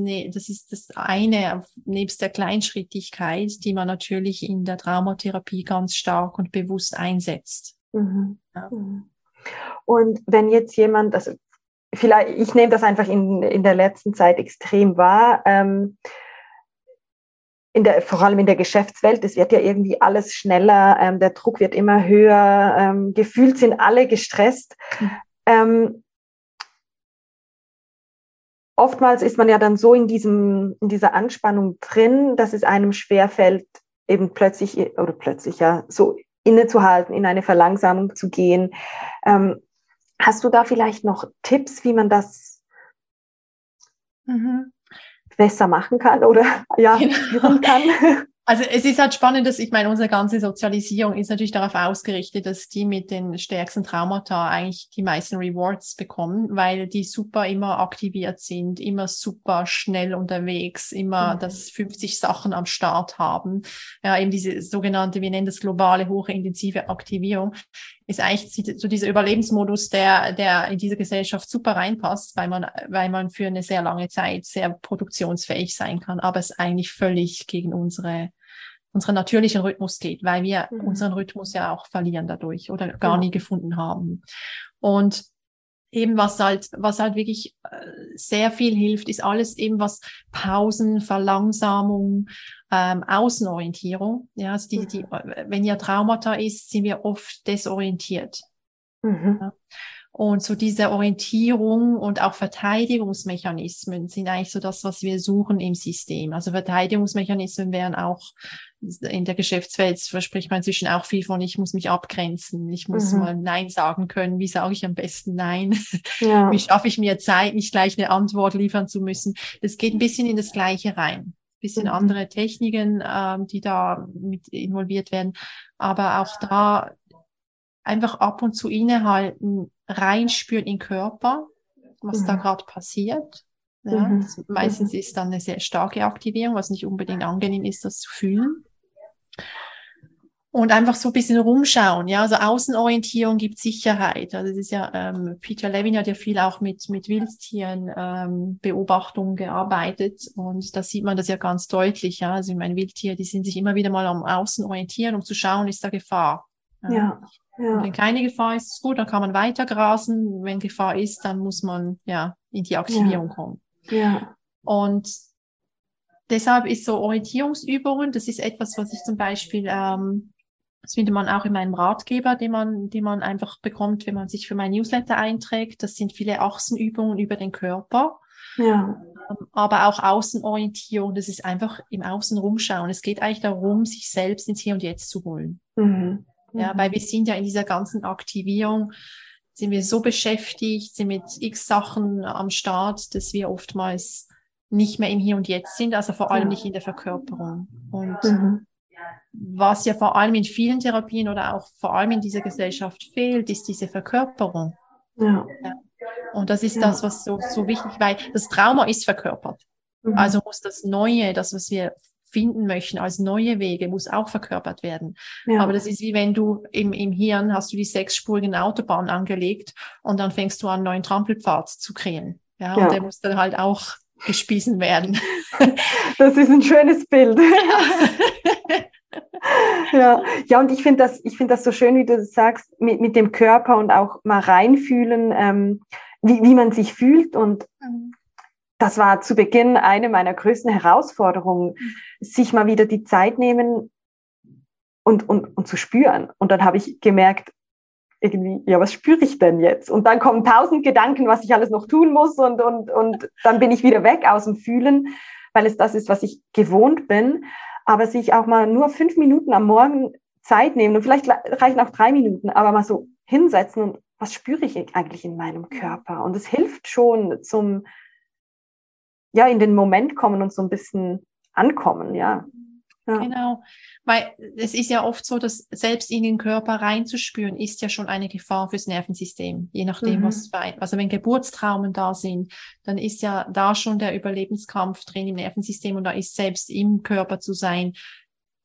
eine, nebst der Kleinschrittigkeit, die man natürlich in der Traumatherapie ganz stark und bewusst einsetzt. Mhm. Ja. Und wenn jetzt jemand, also vielleicht, ich nehme das einfach in der letzten Zeit extrem wahr, vor allem in der Geschäftswelt, es wird ja irgendwie alles schneller, der Druck wird immer höher, gefühlt sind alle gestresst. Mhm. Oftmals ist man ja dann so in dieser Anspannung drin, dass es einem schwerfällt, eben plötzlich so innezuhalten, in eine Verlangsamung zu gehen. Hast du da vielleicht noch Tipps, wie man das besser machen kann oder ja, genau. Kann? Also es ist halt spannend, dass unsere ganze Sozialisierung ist natürlich darauf ausgerichtet, dass die mit den stärksten Traumata eigentlich die meisten Rewards bekommen, weil die super immer aktiviert sind, immer super schnell unterwegs, immer das 50 Sachen am Start haben. Ja, eben diese sogenannte, wir nennen das globale, hochintensive Aktivierung, ist eigentlich so dieser Überlebensmodus, der in diese Gesellschaft super reinpasst, weil man für eine sehr lange Zeit sehr produktionsfähig sein kann, aber es eigentlich völlig gegen unseren natürlichen Rhythmus geht, weil wir unseren Rhythmus ja auch verlieren dadurch oder gar nie gefunden haben. Und eben was halt wirklich sehr viel hilft, ist alles eben was Pausen, Verlangsamung, Außenorientierung. Ja, also wenn ja Traumata ist, sind wir oft desorientiert. Mhm. Ja. Und so diese Orientierung und auch Verteidigungsmechanismen sind eigentlich so das, was wir suchen im System. Also Verteidigungsmechanismen wären auch, in der Geschäftswelt verspricht man inzwischen auch viel von, ich muss mich abgrenzen, ich muss mal Nein sagen können, wie sage ich am besten Nein? Ja. Wie schaffe ich mir Zeit, nicht gleich eine Antwort liefern zu müssen? Das geht ein bisschen in das Gleiche rein. Bisschen andere Techniken, die da mit involviert werden. Aber auch da einfach ab und zu innehalten, reinspüren in den Körper, was da gerade passiert. Ja, meistens ist dann eine sehr starke Aktivierung, was nicht unbedingt angenehm ist, das zu fühlen. Und einfach so ein bisschen rumschauen, ja, also Außenorientierung gibt Sicherheit. Also es ist ja, Peter Levine hat ja viel auch mit Wildtieren, Beobachtungen gearbeitet, und da sieht man das ja ganz deutlich, ja. Also Wildtiere, die sind sich immer wieder mal am Außen orientieren, um zu schauen, ist da Gefahr. Ja. Und wenn keine Gefahr ist, ist gut, dann kann man weiter grasen. Wenn Gefahr ist, dann muss man, ja, in die Aktivierung kommen. Ja. Und deshalb ist so Orientierungsübungen, das ist etwas, was ich zum Beispiel Das findet man auch in meinem Ratgeber, den man einfach bekommt, wenn man sich für mein Newsletter einträgt. Das sind viele Achsenübungen über den Körper. Ja. Aber auch Außenorientierung, das ist einfach im Außen rumschauen. Es geht eigentlich darum, sich selbst ins Hier und Jetzt zu holen. Mhm. Ja, weil wir sind ja in dieser ganzen Aktivierung, sind wir so beschäftigt, sind mit x Sachen am Start, dass wir oftmals nicht mehr im Hier und Jetzt sind, also vor allem nicht in der Verkörperung. Und was ja vor allem in vielen Therapien oder auch vor allem in dieser Gesellschaft fehlt, ist diese Verkörperung. Ja. Ja. Und das ist das, was so wichtig ist, weil das Trauma ist verkörpert. Mhm. Also muss das Neue, das, was wir finden möchten als neue Wege, muss auch verkörpert werden. Ja. Aber das ist wie wenn du im Hirn hast du die sechsspurigen Autobahnen angelegt und dann fängst du an, einen neuen Trampelpfad zu kreieren. Ja, ja. Und der muss dann halt auch gespiesen werden. Das ist ein schönes Bild. Ja. Ja, ja, und ich finde das so schön, wie du das sagst, mit dem Körper und auch mal reinfühlen, wie man sich fühlt. Und das war zu Beginn eine meiner größten Herausforderungen, sich mal wieder die Zeit nehmen und zu spüren. Und dann habe ich gemerkt, irgendwie, ja, was spüre ich denn jetzt? Und dann kommen 1000 Gedanken, was ich alles noch tun muss und dann bin ich wieder weg aus dem Fühlen, weil es das ist, was ich gewohnt bin. Aber sich auch mal nur 5 Minuten am Morgen Zeit nehmen und vielleicht reichen auch 3 Minuten, aber mal so hinsetzen und was spüre ich eigentlich in meinem Körper? Und es hilft schon zum, ja, in den Moment kommen und so ein bisschen ankommen, ja. Ja. Genau, weil es ist ja oft so, dass selbst in den Körper reinzuspüren, ist ja schon eine Gefahr fürs Nervensystem, je nachdem, was also wenn Geburtstraumen da sind, dann ist ja da schon der Überlebenskampf drin im Nervensystem und da ist selbst im Körper zu sein,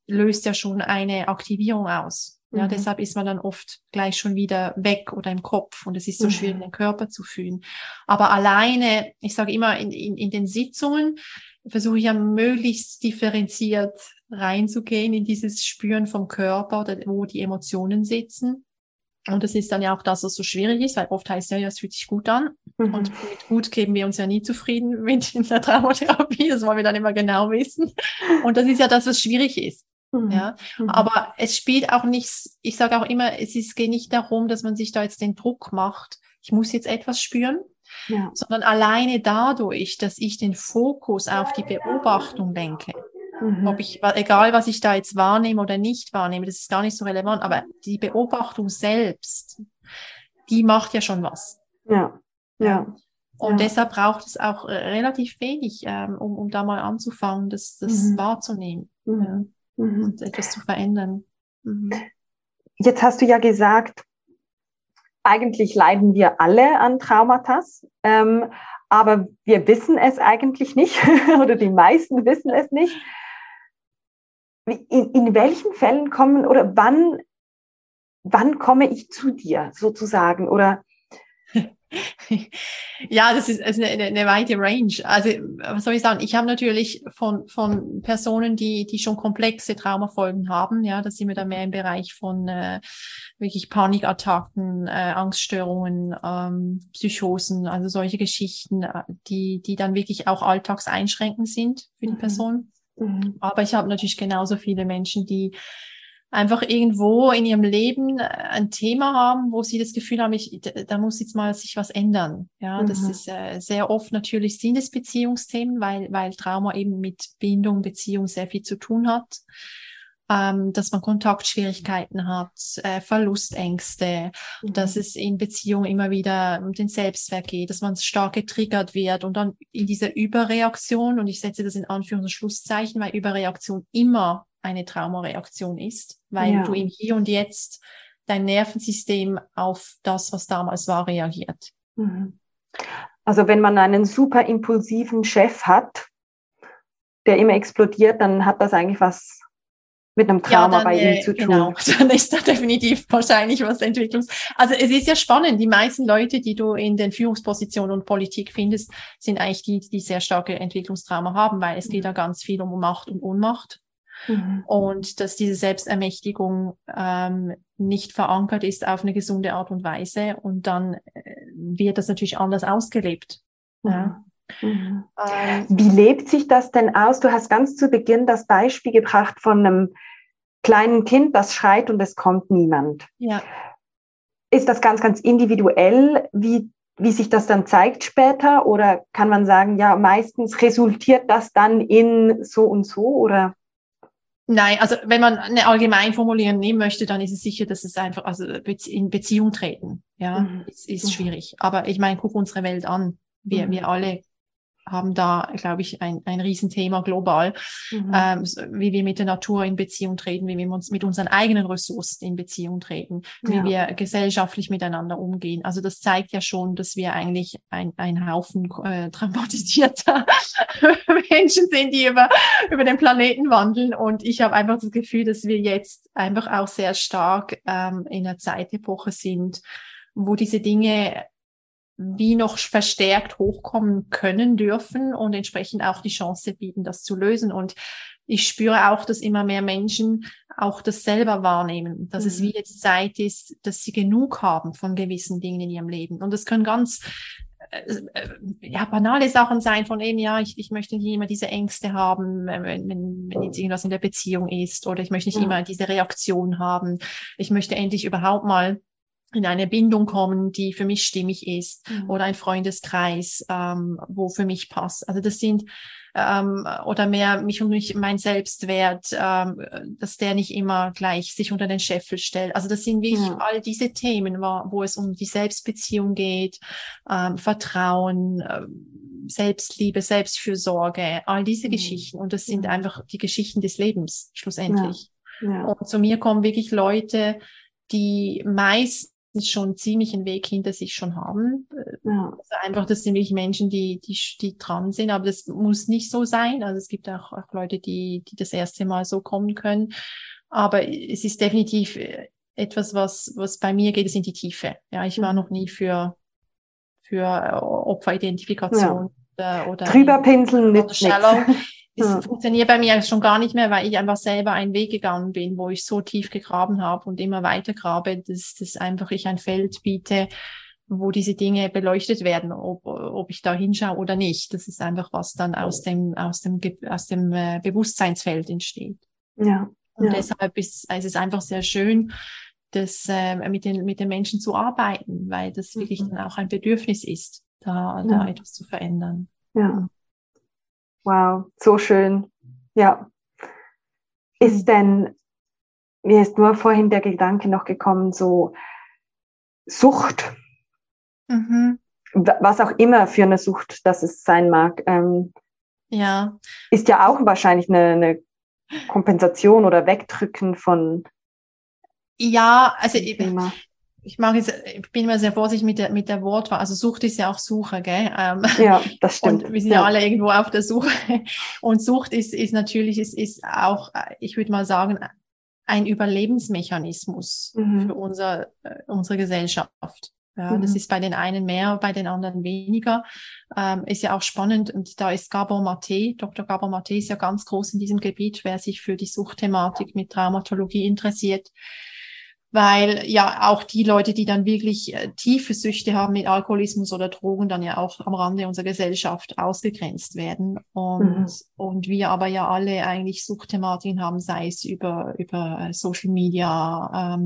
löst ja schon eine Aktivierung aus. Ja, deshalb ist man dann oft gleich schon wieder weg oder im Kopf und es ist so schwierig, den Körper zu fühlen. Aber alleine, ich sage immer, in den Sitzungen versuche ich ja möglichst differenziert reinzugehen in dieses Spüren vom Körper, wo die Emotionen sitzen. Und das ist dann ja auch das, was so schwierig ist, weil oft heißt es ja, es fühlt sich gut an. Und mit gut geben wir uns ja nie zufrieden mit in der Traumatherapie. Das wollen wir dann immer genau wissen. Und das ist ja das, was schwierig ist. Ja, aber es spielt auch nichts, ich sage auch immer, geht nicht darum, dass man sich da jetzt den Druck macht, ich muss jetzt etwas spüren, sondern alleine dadurch, dass ich den Fokus auf die Beobachtung lenke, ob ich, egal was ich da jetzt wahrnehme oder nicht wahrnehme, das ist gar nicht so relevant, aber die Beobachtung selbst, die macht ja schon was. Ja, ja. Und deshalb braucht es auch relativ wenig, um da mal anzufangen, das wahrzunehmen. Ja. Und etwas zu verändern. Jetzt hast du ja gesagt, eigentlich leiden wir alle an Traumata, aber wir wissen es eigentlich nicht oder die meisten wissen es nicht. In welchen Fällen kommen oder wann komme ich zu dir sozusagen oder? Ja, das ist eine weite Range. Also, was soll ich sagen? Ich habe natürlich von Personen, die schon komplexe Traumafolgen haben, ja, da sind wir dann mehr im Bereich von wirklich Panikattacken, Angststörungen, Psychosen, also solche Geschichten, die dann wirklich auch alltagseinschränkend sind für die Person. Aber ich habe natürlich genauso viele Menschen, die einfach irgendwo in ihrem Leben ein Thema haben, wo sie das Gefühl haben, da muss jetzt mal sich was ändern. Ja, das ist sehr oft natürlich sind es Beziehungsthemen, weil Trauma eben mit Bindung, Beziehung sehr viel zu tun hat. Dass man Kontaktschwierigkeiten hat, Verlustängste, dass es in Beziehungen immer wieder um den Selbstwert geht, dass man stark getriggert wird und dann in dieser Überreaktion, und ich setze das in Anführungs- und Schlusszeichen, weil Überreaktion immer eine Traumareaktion ist, weil du im Hier und Jetzt dein Nervensystem auf das, was damals war, reagiert. Also wenn man einen super impulsiven Chef hat, der immer explodiert, dann hat das eigentlich was mit einem Trauma bei ihm zu tun. Genau, dann ist da definitiv wahrscheinlich was Entwicklungs... Also es ist ja spannend, die meisten Leute, die du in den Führungspositionen und Politik findest, sind eigentlich die sehr starke Entwicklungstrauma haben, weil es geht da ganz viel um Macht und Ohnmacht. Und dass diese Selbstermächtigung nicht verankert ist auf eine gesunde Art und Weise und dann wird das natürlich anders ausgelebt. Ja. Wie lebt sich das denn aus? Du hast ganz zu Beginn das Beispiel gebracht von einem kleinen Kind, das schreit und es kommt niemand. Ja. Ist das ganz, ganz individuell, wie sich das dann zeigt später? Oder kann man sagen, ja, meistens resultiert das dann in so und so? Oder? Nein, also wenn man eine Allgemeinformulierung nehmen möchte, dann ist es sicher, dass es einfach in Beziehung treten. Ja, ist schwierig. Aber ich meine, guck unsere Welt an. Wir alle haben da, glaube ich, ein Riesenthema global, wie wir mit der Natur in Beziehung treten, wie wir uns mit unseren eigenen Ressourcen in Beziehung treten, wie wir gesellschaftlich miteinander umgehen. Also das zeigt ja schon, dass wir eigentlich ein Haufen traumatisierter Menschen sind, die über den Planeten wandeln. Und ich habe einfach das Gefühl, dass wir jetzt einfach auch sehr stark in einer Zeitepoche sind, wo diese Dinge wie noch verstärkt hochkommen können dürfen und entsprechend auch die Chance bieten, das zu lösen. Und ich spüre auch, dass immer mehr Menschen auch das selber wahrnehmen, dass es wie jetzt Zeit ist, dass sie genug haben von gewissen Dingen in ihrem Leben. Und das können ganz banale Sachen sein von eben, ja, ich möchte nicht immer diese Ängste haben, wenn jetzt irgendwas in der Beziehung ist, oder ich möchte nicht immer diese Reaktion haben. Ich möchte endlich überhaupt mal in eine Bindung kommen, die für mich stimmig ist, oder ein Freundeskreis, wo für mich passt. Also das sind, oder mehr mich und mein Selbstwert, dass der nicht immer gleich sich unter den Scheffel stellt. Also das sind wirklich all diese Themen, wo es um die Selbstbeziehung geht, Vertrauen, Selbstliebe, Selbstfürsorge, all diese Geschichten. Und das sind einfach die Geschichten des Lebens, schlussendlich. Ja. Ja. Und zu mir kommen wirklich Leute, die meist schon ziemlich einen Weg hinter sich schon haben. Ja. Also einfach, das sind wirklich Menschen, die dran sind, aber das muss nicht so sein. Also es gibt auch Leute, die das erste Mal so kommen können. Aber es ist definitiv etwas, was bei mir geht, es in die Tiefe. Ja, ich war noch nie für Opferidentifikation oder drüberpinseln mit Shallow. Das funktioniert bei mir schon gar nicht mehr, weil ich einfach selber einen Weg gegangen bin, wo ich so tief gegraben habe und immer weiter grabe, dass einfach ich ein Feld biete, wo diese Dinge beleuchtet werden, ob ich da hinschaue oder nicht. Das ist einfach, was dann aus dem Bewusstseinsfeld entsteht. Ja. Und deshalb ist es einfach sehr schön, das mit den Menschen zu arbeiten, weil das wirklich dann auch ein Bedürfnis ist, da etwas zu verändern. Ja. Wow, so schön. Ja. Mir ist nur vorhin der Gedanke noch gekommen, so Sucht, was auch immer für eine Sucht, dass es sein mag, ist ja auch wahrscheinlich eine Kompensation oder Wegdrücken von. Ja, also eben. Ich bin immer sehr vorsichtig mit der Wortwahl. Also Sucht ist ja auch Suche, gell? Ja, das stimmt. Und wir sind ja alle irgendwo auf der Suche. Und Sucht ist natürlich, ist auch, ich würde mal sagen, ein Überlebensmechanismus für unsere Gesellschaft. Ja, das ist bei den einen mehr, bei den anderen weniger. Ist ja auch spannend. Und da ist Gabor Maté, Dr. Gabor Maté ist ja ganz groß in diesem Gebiet, wer sich für die Suchtthematik mit Traumatologie interessiert. Weil ja auch die Leute, die dann wirklich tiefe Süchte haben mit Alkoholismus oder Drogen, dann ja auch am Rande unserer Gesellschaft ausgegrenzt werden. Und wir aber ja alle eigentlich Suchtthematiken haben, sei es über Social Media,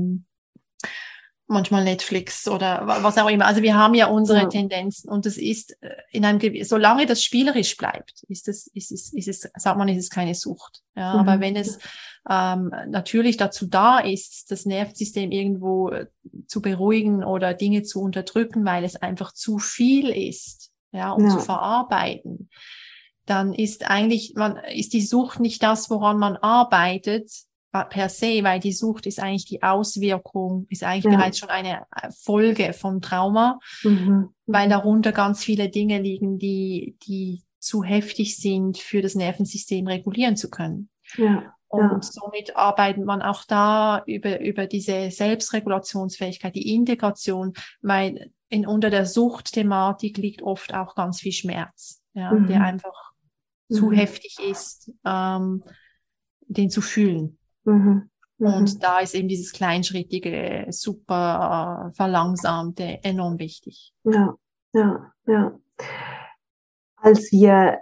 manchmal Netflix oder was auch immer. Also wir haben ja unsere Tendenzen, und das ist in einem solange das spielerisch bleibt, ist es keine Sucht. Ja, aber wenn es natürlich dazu da ist, das Nervensystem irgendwo zu beruhigen oder Dinge zu unterdrücken, weil es einfach zu viel ist, ja, um zu verarbeiten, dann ist die Sucht nicht das, woran man arbeitet, per se, weil die Sucht ist eigentlich die Auswirkung, ist eigentlich bereits schon eine Folge vom Trauma, weil darunter ganz viele Dinge liegen, die zu heftig sind, für das Nervensystem regulieren zu können. Ja. Und somit arbeitet man auch da über diese Selbstregulationsfähigkeit, die Integration, weil unter der Suchtthematik liegt oft auch ganz viel Schmerz, ja, der einfach zu heftig ist, den zu fühlen. Und da ist eben dieses kleinschrittige, super verlangsamte enorm wichtig. Ja. Als wir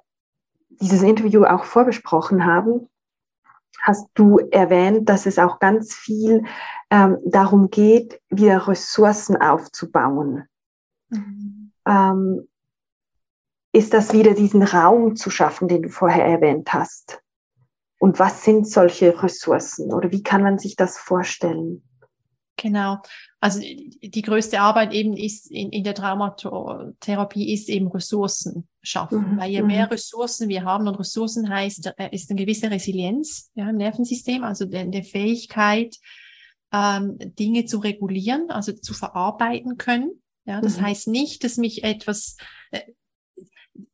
dieses Interview auch vorbesprochen haben, hast du erwähnt, dass es auch ganz viel darum geht, wieder Ressourcen aufzubauen. Mhm. Ist das wieder diesen Raum zu schaffen, den du vorher erwähnt hast? Und was sind solche Ressourcen? Oder wie kann man sich das vorstellen? Genau. Also die größte Arbeit eben ist in der Traumatherapie ist eben Ressourcen schaffen. Mhm. Weil je mehr Ressourcen wir haben, und Ressourcen heißt, ist eine gewisse Resilienz, ja, im Nervensystem, also eine Fähigkeit, Dinge zu regulieren, also zu verarbeiten können. Ja, das heißt nicht, dass mich etwas...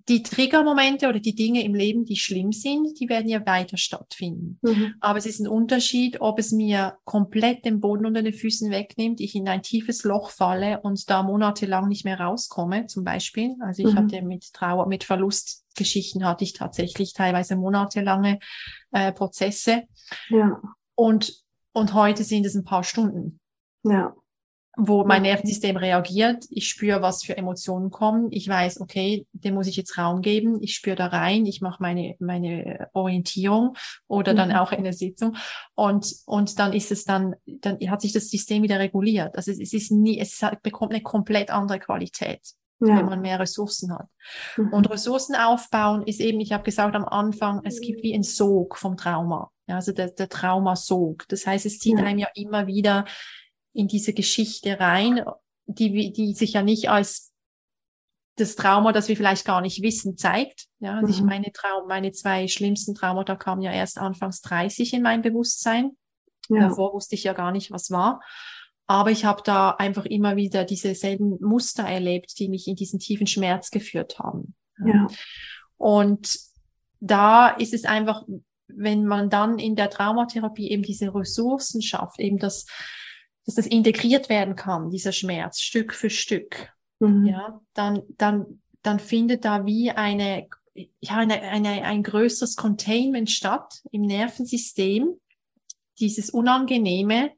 Die Triggermomente oder die Dinge im Leben, die schlimm sind, die werden ja weiter stattfinden. Mhm. Aber es ist ein Unterschied, ob es mir komplett den Boden unter den Füßen wegnimmt, ich in ein tiefes Loch falle und da monatelang nicht mehr rauskomme, zum Beispiel. Also ich hatte mit Trauer, mit Verlustgeschichten hatte ich tatsächlich teilweise monatelange Prozesse. Ja. Und heute sind es ein paar Stunden. Ja. Wo mein Nervensystem reagiert, ich spüre, was für Emotionen kommen, ich weiß, okay, dem muss ich jetzt Raum geben, ich spüre da rein, ich mache meine Orientierung oder dann auch in der Sitzung und dann ist es dann hat sich das System wieder reguliert. Also es bekommt eine komplett andere Qualität, wenn man mehr Ressourcen hat. Mhm. Und Ressourcen aufbauen ist eben, ich habe gesagt am Anfang, es gibt wie einen Sog vom Trauma, ja, also der Traumasog. Das heißt, es zieht einem ja immer wieder in diese Geschichte rein, die sich ja nicht als das Trauma, das wir vielleicht gar nicht wissen, zeigt. Ja, also ich meine zwei schlimmsten Traumata kamen ja erst anfangs 30 in mein Bewusstsein. Ja. Davor wusste ich ja gar nicht, was war. Aber ich habe da einfach immer wieder diese selben Muster erlebt, die mich in diesen tiefen Schmerz geführt haben. Ja. Und da ist es einfach, wenn man dann in der Traumatherapie eben diese Ressourcen schafft, eben dass das integriert werden kann, dieser Schmerz, Stück für Stück, ja, dann findet da wie ein größeres Containment statt im Nervensystem, dieses Unangenehme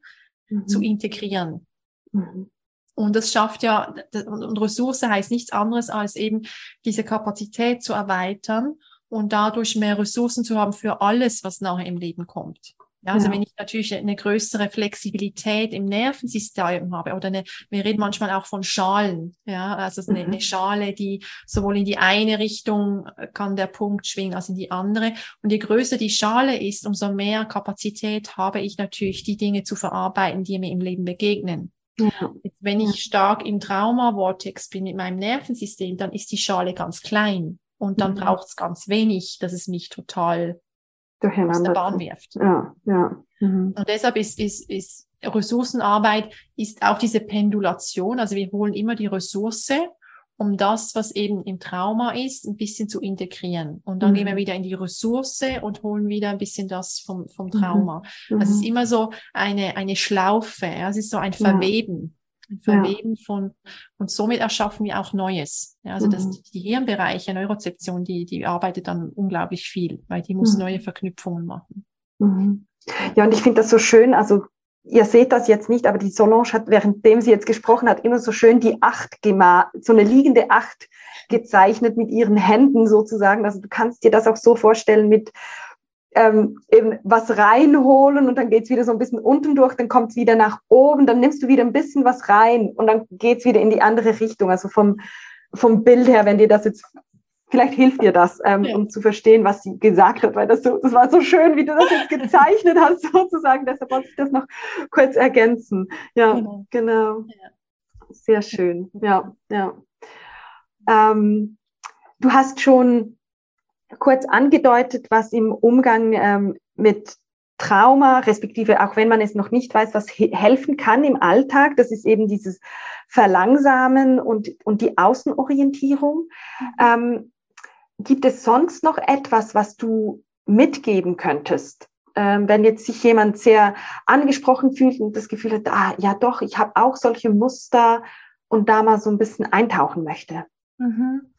zu integrieren. Mhm. Und das schafft ja, und Ressource heißt nichts anderes als eben diese Kapazität zu erweitern und dadurch mehr Ressourcen zu haben für alles, was nachher im Leben kommt. Ja, also wenn ich natürlich eine größere Flexibilität im Nervensystem habe oder wir reden manchmal auch von Schalen, ja, also eine Schale, die sowohl in die eine Richtung kann der Punkt schwingen als in die andere, und je größer die Schale ist, umso mehr Kapazität habe ich natürlich, die Dinge zu verarbeiten, die mir im Leben begegnen. Ja. Wenn ich stark im Trauma-Vortex bin mit meinem Nervensystem, dann ist die Schale ganz klein und dann braucht es ganz wenig, dass es mich total aus der Bahn wirft. Ja, ja. Mhm. Und deshalb ist Ressourcenarbeit ist auch diese Pendulation. Also wir holen immer die Ressource, um das, was eben im Trauma ist, ein bisschen zu integrieren. Und dann gehen wir wieder in die Ressource und holen wieder ein bisschen das vom Trauma. Mhm. Also es ist immer so eine Schlaufe. Ja? Es ist so ein Verweben. Ein Verweben von, und somit erschaffen wir auch Neues. Ja, also dass die Hirnbereiche, Neurozeption, die arbeitet dann unglaublich viel, weil die muss neue Verknüpfungen machen. Mhm. Ja, und ich finde das so schön, also ihr seht das jetzt nicht, aber die Solange hat, währenddem sie jetzt gesprochen hat, immer so schön die 8 so eine liegende 8 gezeichnet mit ihren Händen sozusagen. Also du kannst dir das auch so vorstellen mit eben was reinholen und dann geht's wieder so ein bisschen unten durch, dann kommt's wieder nach oben, dann nimmst du wieder ein bisschen was rein und dann geht's wieder in die andere Richtung. Also vom Bild her, wenn dir das jetzt, vielleicht hilft dir das, um zu verstehen, was sie gesagt hat, weil das war so schön, wie du das jetzt gezeichnet hast sozusagen, deshalb wollte ich das noch kurz ergänzen. Ja, genau. Ja. Sehr schön, ja. Du hast schon kurz angedeutet, was im Umgang mit Trauma, respektive auch wenn man es noch nicht weiß, was helfen kann im Alltag. Das ist eben dieses Verlangsamen und die Außenorientierung. Gibt es sonst noch etwas, was du mitgeben könntest? Wenn jetzt sich jemand sehr angesprochen fühlt und das Gefühl hat, ja doch, ich habe auch solche Muster und da mal so ein bisschen eintauchen möchte. Mhm.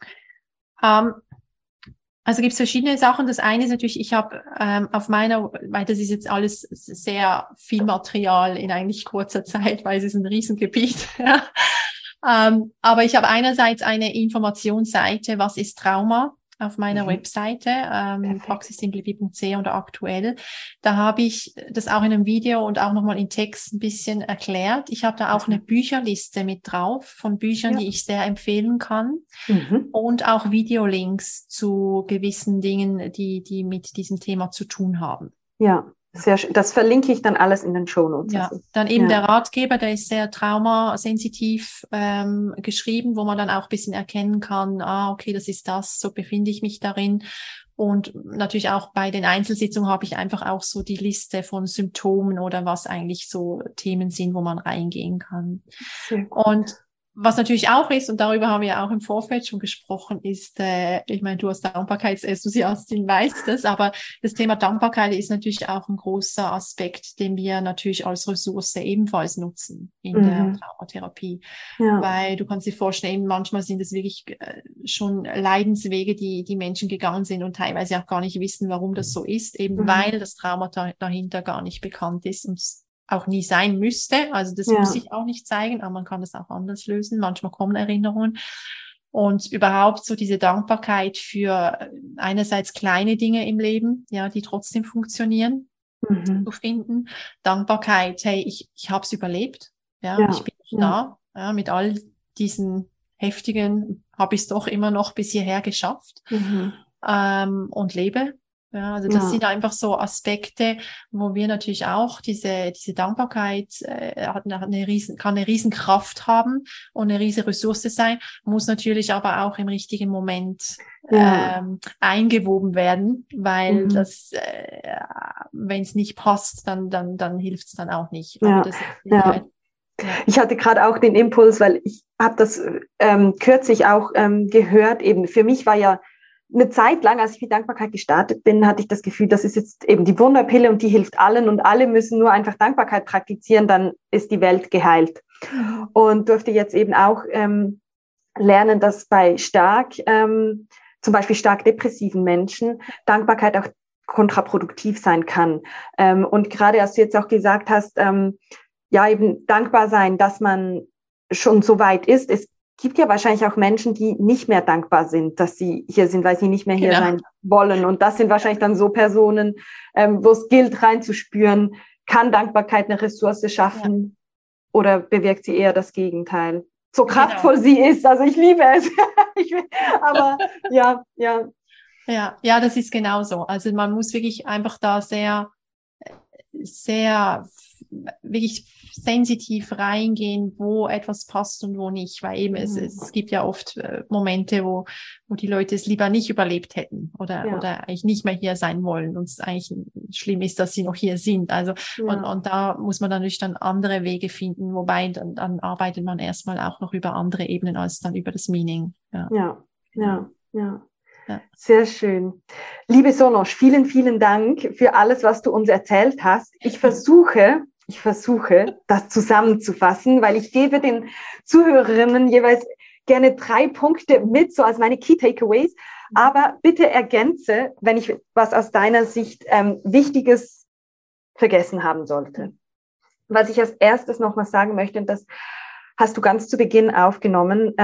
Also gibt es verschiedene Sachen. Das eine ist natürlich, ich habe weil das ist jetzt alles sehr viel Material in eigentlich kurzer Zeit, weil es ist ein Riesengebiet. Ja. Aber ich habe einerseits eine Informationsseite, was ist Trauma? auf meiner Webseite, praxissimplify.de und aktuell. Da habe ich das auch in einem Video und auch nochmal in Text ein bisschen erklärt. Ich habe da auch eine Bücherliste mit drauf von Büchern, die ich sehr empfehlen kann. Und auch Videolinks zu gewissen Dingen, die mit diesem Thema zu tun haben. Ja, sehr schön. Das verlinke ich dann alles in den Shownotes. Ja, dann eben der Ratgeber, der ist sehr traumasensitiv geschrieben, wo man dann auch ein bisschen erkennen kann, okay, das ist das, so befinde ich mich darin. Und natürlich auch bei den Einzelsitzungen habe ich einfach auch so die Liste von Symptomen oder was eigentlich so Themen sind, wo man reingehen kann. Und was natürlich auch ist, und darüber haben wir ja auch im Vorfeld schon gesprochen, ist, ich meine, du als Dankbarkeitsenthusiastin weißt das, aber das Thema Dankbarkeit ist natürlich auch ein großer Aspekt, den wir natürlich als Ressource ebenfalls nutzen in der Traumatherapie. Ja. Weil du kannst dir vorstellen, eben manchmal sind es wirklich schon Leidenswege, die Menschen gegangen sind und teilweise auch gar nicht wissen, warum das so ist, eben weil das Trauma dahinter gar nicht bekannt ist und auch nie sein müsste, also das muss ich auch nicht zeigen, aber man kann das auch anders lösen, manchmal kommen Erinnerungen und überhaupt so diese Dankbarkeit für einerseits kleine Dinge im Leben, ja, die trotzdem funktionieren, zu finden, Dankbarkeit, hey, ich habe es überlebt, ja, ich bin noch da, ja, mit all diesen heftigen, habe ich es doch immer noch bis hierher geschafft und lebe. Ja, also das sind einfach so Aspekte, wo wir natürlich auch diese Dankbarkeit kann eine Riesenkraft haben und eine riesen Ressource sein, muss natürlich aber auch im richtigen Moment eingewoben werden, weil das, wenn es nicht passt, dann hilft es dann auch nicht. Ja. Aber das ist ich hatte gerade auch den Impuls, weil ich habe das kürzlich auch gehört, eben für mich war ja eine Zeit lang, als ich mit Dankbarkeit gestartet bin, hatte ich das Gefühl, das ist jetzt eben die Wunderpille und die hilft allen und alle müssen nur einfach Dankbarkeit praktizieren, dann ist die Welt geheilt. Und durfte jetzt eben auch lernen, dass bei zum Beispiel stark depressiven Menschen, Dankbarkeit auch kontraproduktiv sein kann. Und gerade, als du jetzt auch gesagt hast, eben dankbar sein, dass man schon so weit ist, gibt ja wahrscheinlich auch Menschen, die nicht mehr dankbar sind, dass sie hier sind, weil sie nicht mehr hier sein wollen. Und das sind wahrscheinlich dann so Personen, wo es gilt, reinzuspüren, kann Dankbarkeit eine Ressource schaffen oder bewirkt sie eher das Gegenteil? So kraftvoll sie ist, also ich liebe es. Aber Ja, das ist genauso. Also man muss wirklich einfach da sehr, sehr wirklich sensitiv reingehen, wo etwas passt und wo nicht, weil eben es gibt ja oft Momente, wo die Leute es lieber nicht überlebt hätten oder eigentlich nicht mehr hier sein wollen und es eigentlich schlimm ist, dass sie noch hier sind. Also und da muss man natürlich dann andere Wege finden, wobei dann arbeitet man erstmal auch noch über andere Ebenen als dann über das Meaning. Ja. Sehr schön. Liebe Solange, vielen, vielen Dank für alles, was du uns erzählt hast. Ich versuche, das zusammenzufassen, weil ich gebe den Zuhörerinnen jeweils gerne 3 Punkte mit, so als meine Key Takeaways. Aber bitte ergänze, wenn ich was aus deiner Sicht Wichtiges vergessen haben sollte. Was ich als erstes nochmal sagen möchte, und das hast du ganz zu Beginn aufgenommen,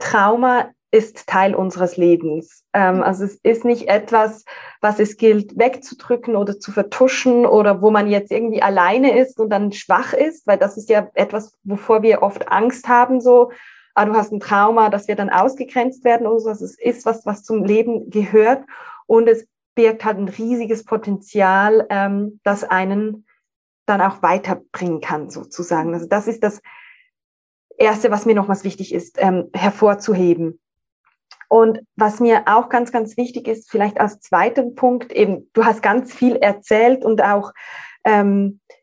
Trauma ist Teil unseres Lebens. Also es ist nicht etwas, was es gilt, wegzudrücken oder zu vertuschen oder wo man jetzt irgendwie alleine ist und dann schwach ist, weil das ist ja etwas, wovor wir oft Angst haben, so, du hast ein Trauma, dass wir dann ausgegrenzt werden oder so. Also es ist was zum Leben gehört und es birgt halt ein riesiges Potenzial, das einen dann auch weiterbringen kann, sozusagen. Also das ist das Erste, was mir nochmals wichtig ist, hervorzuheben. Und was mir auch ganz, ganz wichtig ist, vielleicht als zweiten Punkt, eben, du hast ganz viel erzählt und auch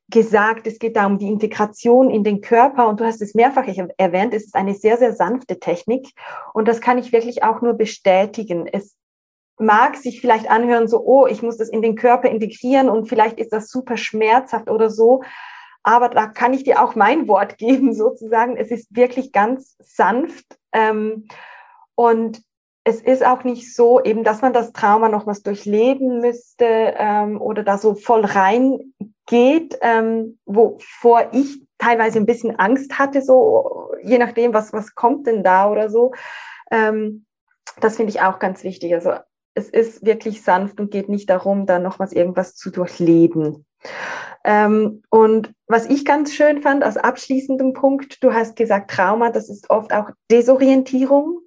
gesagt, es geht da um die Integration in den Körper und du hast es mehrfach erwähnt, es ist eine sehr, sehr sanfte Technik und das kann ich wirklich auch nur bestätigen. Es mag sich vielleicht anhören, so, ich muss das in den Körper integrieren und vielleicht ist das super schmerzhaft oder so, aber da kann ich dir auch mein Wort geben sozusagen, es ist wirklich ganz sanft und es ist auch nicht so, eben, dass man das Trauma nochmals durchleben müsste oder da so voll reingeht, wovor ich teilweise ein bisschen Angst hatte, so je nachdem, was kommt denn da oder so. das finde ich auch ganz wichtig. Also es ist wirklich sanft und geht nicht darum, da nochmals irgendwas zu durchleben. Und was ich ganz schön fand als abschließendem Punkt, du hast gesagt, Trauma, das ist oft auch Desorientierung.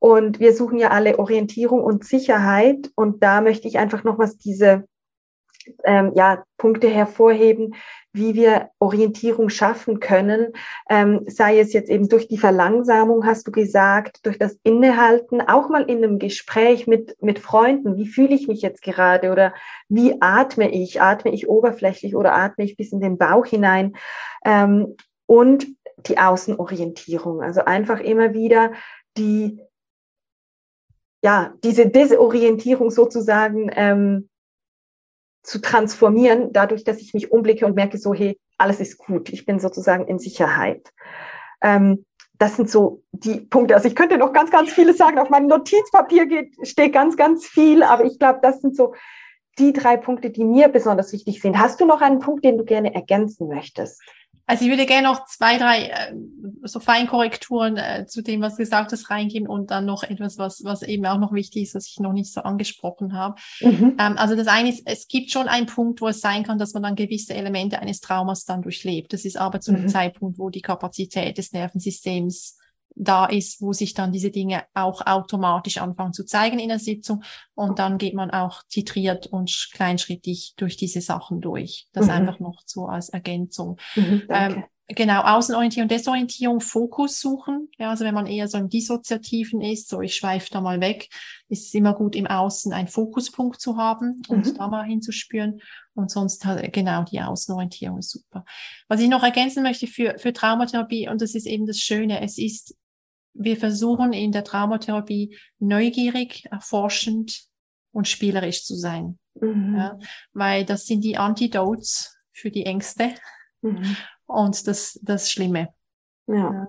Und wir suchen ja alle Orientierung und Sicherheit. Und da möchte ich einfach nochmals diese Punkte hervorheben, wie wir Orientierung schaffen können, sei es jetzt eben durch die Verlangsamung, hast du gesagt, durch das Innehalten, auch mal in einem Gespräch mit Freunden, wie fühle ich mich jetzt gerade oder wie atme ich oberflächlich oder atme ich bis in den Bauch hinein, und die Außenorientierung, also einfach immer wieder diese Desorientierung sozusagen zu transformieren, dadurch, dass ich mich umblicke und merke, so, hey, alles ist gut, ich bin sozusagen in Sicherheit. Das sind so die Punkte. Also ich könnte noch ganz, ganz vieles sagen. Auf meinem Notizpapier steht ganz, ganz viel, aber ich glaube, das sind so die 3 Punkte, die mir besonders wichtig sind. Hast du noch einen Punkt, den du gerne ergänzen möchtest? Also ich würde gerne noch 2, 3 so Feinkorrekturen zu dem, was gesagt ist, reingehen und dann noch etwas, was eben auch noch wichtig ist, was ich noch nicht so angesprochen habe. Mhm. Also das eine ist, es gibt schon einen Punkt, wo es sein kann, dass man dann gewisse Elemente eines Traumas dann durchlebt. Das ist aber zu einem Zeitpunkt, wo die Kapazität des Nervensystems da ist, wo sich dann diese Dinge auch automatisch anfangen zu zeigen in der Sitzung, und dann geht man auch titriert und kleinschrittig durch diese Sachen durch. Das einfach noch so als Ergänzung. Genau, Außenorientierung, Desorientierung, Fokus suchen. Ja, also wenn man eher so im Dissoziativen ist, so ich schweife da mal weg, ist es immer gut, im Außen einen Fokuspunkt zu haben und da mal hinzuspüren. Und sonst halt, genau, die Außenorientierung ist super. Was ich noch ergänzen möchte für Traumatherapie, und das ist eben das Schöne, wir versuchen in der Traumatherapie neugierig, erforschend und spielerisch zu sein. Ja, weil das sind die Antidotes für die Ängste. Und das Schlimme. Ja.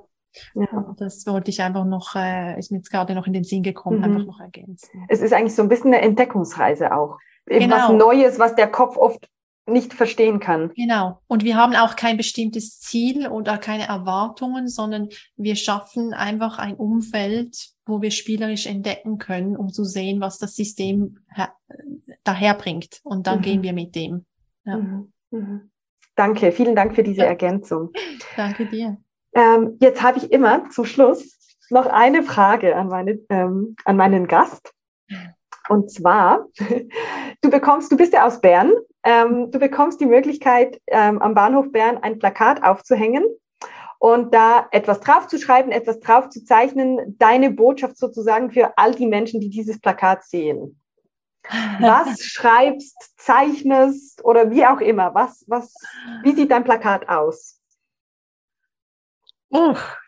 Das wollte ich einfach noch, ist mir jetzt gerade noch in den Sinn gekommen, einfach noch ergänzen. Es ist eigentlich so ein bisschen eine Entdeckungsreise auch. Irgendwas Neues, was der Kopf oft nicht verstehen kann. Genau. Und wir haben auch kein bestimmtes Ziel oder keine Erwartungen, sondern wir schaffen einfach ein Umfeld, wo wir spielerisch entdecken können, um zu sehen, was das System daherbringt. Und dann gehen wir mit dem. Ja. Danke, vielen Dank für diese Ergänzung. Danke dir. Jetzt habe ich immer zum Schluss noch eine Frage an meinen Gast. Und zwar, du bist ja aus Bern, du bekommst die Möglichkeit, am Bahnhof Bern ein Plakat aufzuhängen und da etwas drauf zu schreiben, etwas drauf zu zeichnen, deine Botschaft sozusagen für all die Menschen, die dieses Plakat sehen. Was schreibst, zeichnest oder wie auch immer? Wie sieht dein Plakat aus?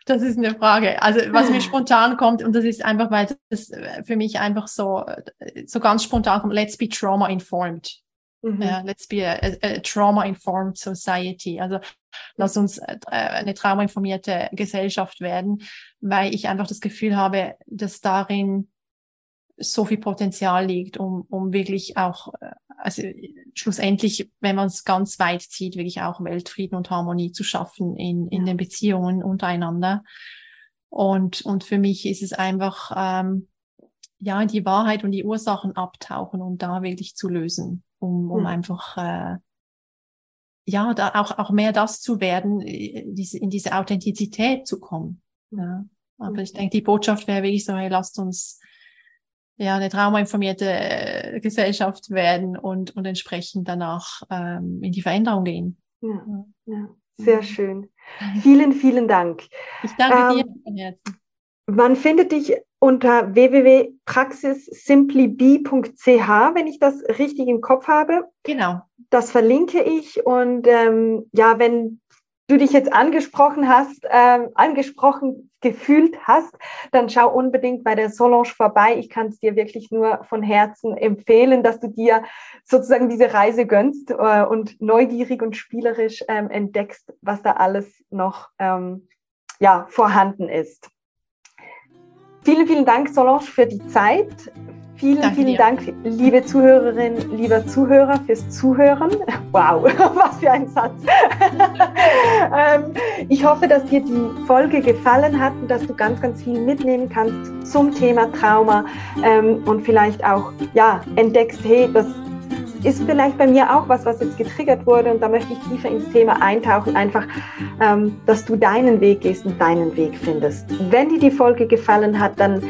Das ist eine Frage. Also was mir spontan kommt, und das ist einfach, weil das für mich einfach so ganz spontan kommt, let's be trauma-informed. Let's be a trauma-informed society. Also lass uns eine traumainformierte Gesellschaft werden, weil ich einfach das Gefühl habe, dass darin so viel Potenzial liegt, um wirklich auch, also schlussendlich, wenn man es ganz weit zieht, wirklich auch Weltfrieden und Harmonie zu schaffen in den Beziehungen untereinander. Und für mich ist es einfach, die Wahrheit und die Ursachen abtauchen und da wirklich zu lösen, um einfach, da auch mehr das zu werden, in diese Authentizität zu kommen. Ja. Aber ich denke, die Botschaft wäre wirklich so, hey, lasst uns eine traumainformierte Gesellschaft werden und entsprechend danach in die Veränderung gehen. Ja, sehr schön. Vielen, vielen Dank. Ich danke dir von Herzen. Man findet dich unter www.praxissimplib.ch, wenn ich das richtig im Kopf habe. Genau. Das verlinke ich, und wenn du dich jetzt angesprochen gefühlt hast, dann schau unbedingt bei der Solange vorbei. Ich kann es dir wirklich nur von Herzen empfehlen, dass du dir sozusagen diese Reise gönnst und neugierig und spielerisch entdeckst, was da alles noch vorhanden ist. Vielen, vielen Dank, Solange, für die Zeit. Vielen Dank, liebe Zuhörerinnen, lieber Zuhörer, fürs Zuhören. Wow, was für ein Satz. Ich hoffe, dass dir die Folge gefallen hat und dass du ganz, ganz viel mitnehmen kannst zum Thema Trauma und vielleicht auch entdeckst, hey, das ist vielleicht bei mir auch was jetzt getriggert wurde, und da möchte ich tiefer ins Thema eintauchen, einfach, dass du deinen Weg gehst und deinen Weg findest. Wenn dir die Folge gefallen hat, dann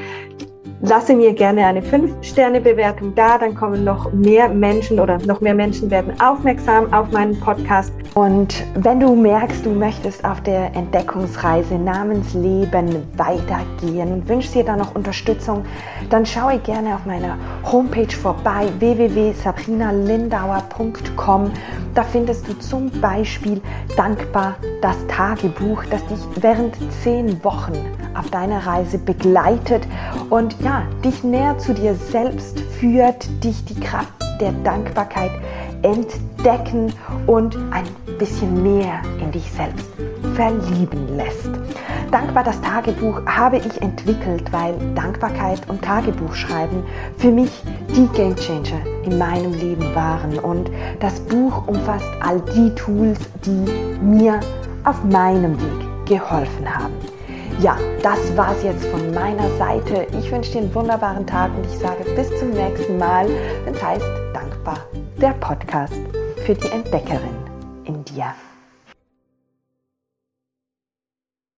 lasse mir gerne eine 5-Sterne-Bewertung da, dann kommen noch mehr Menschen werden aufmerksam auf meinen Podcast. Und wenn du merkst, du möchtest auf der Entdeckungsreise namens Leben weitergehen und wünschst dir da noch Unterstützung, dann schaue gerne auf meiner Homepage vorbei, www.sabrinalindauer.com. Da findest du zum Beispiel Dankbar, das Tagebuch, das dich während 10 Wochen auf deiner Reise begleitet und dich näher zu dir selbst führt, dich die Kraft der Dankbarkeit entdecken und ein bisschen mehr in dich selbst verlieben lässt. Dankbar, das Tagebuch habe ich entwickelt, weil Dankbarkeit und Tagebuchschreiben für mich die Gamechanger in meinem Leben waren, und das Buch umfasst all die Tools, die mir auf meinem Weg geholfen haben. Ja, das war's jetzt von meiner Seite. Ich wünsche dir einen wunderbaren Tag und ich sage bis zum nächsten Mal, wenn es heißt Dankbar, der Podcast für die Entdeckerin in dir.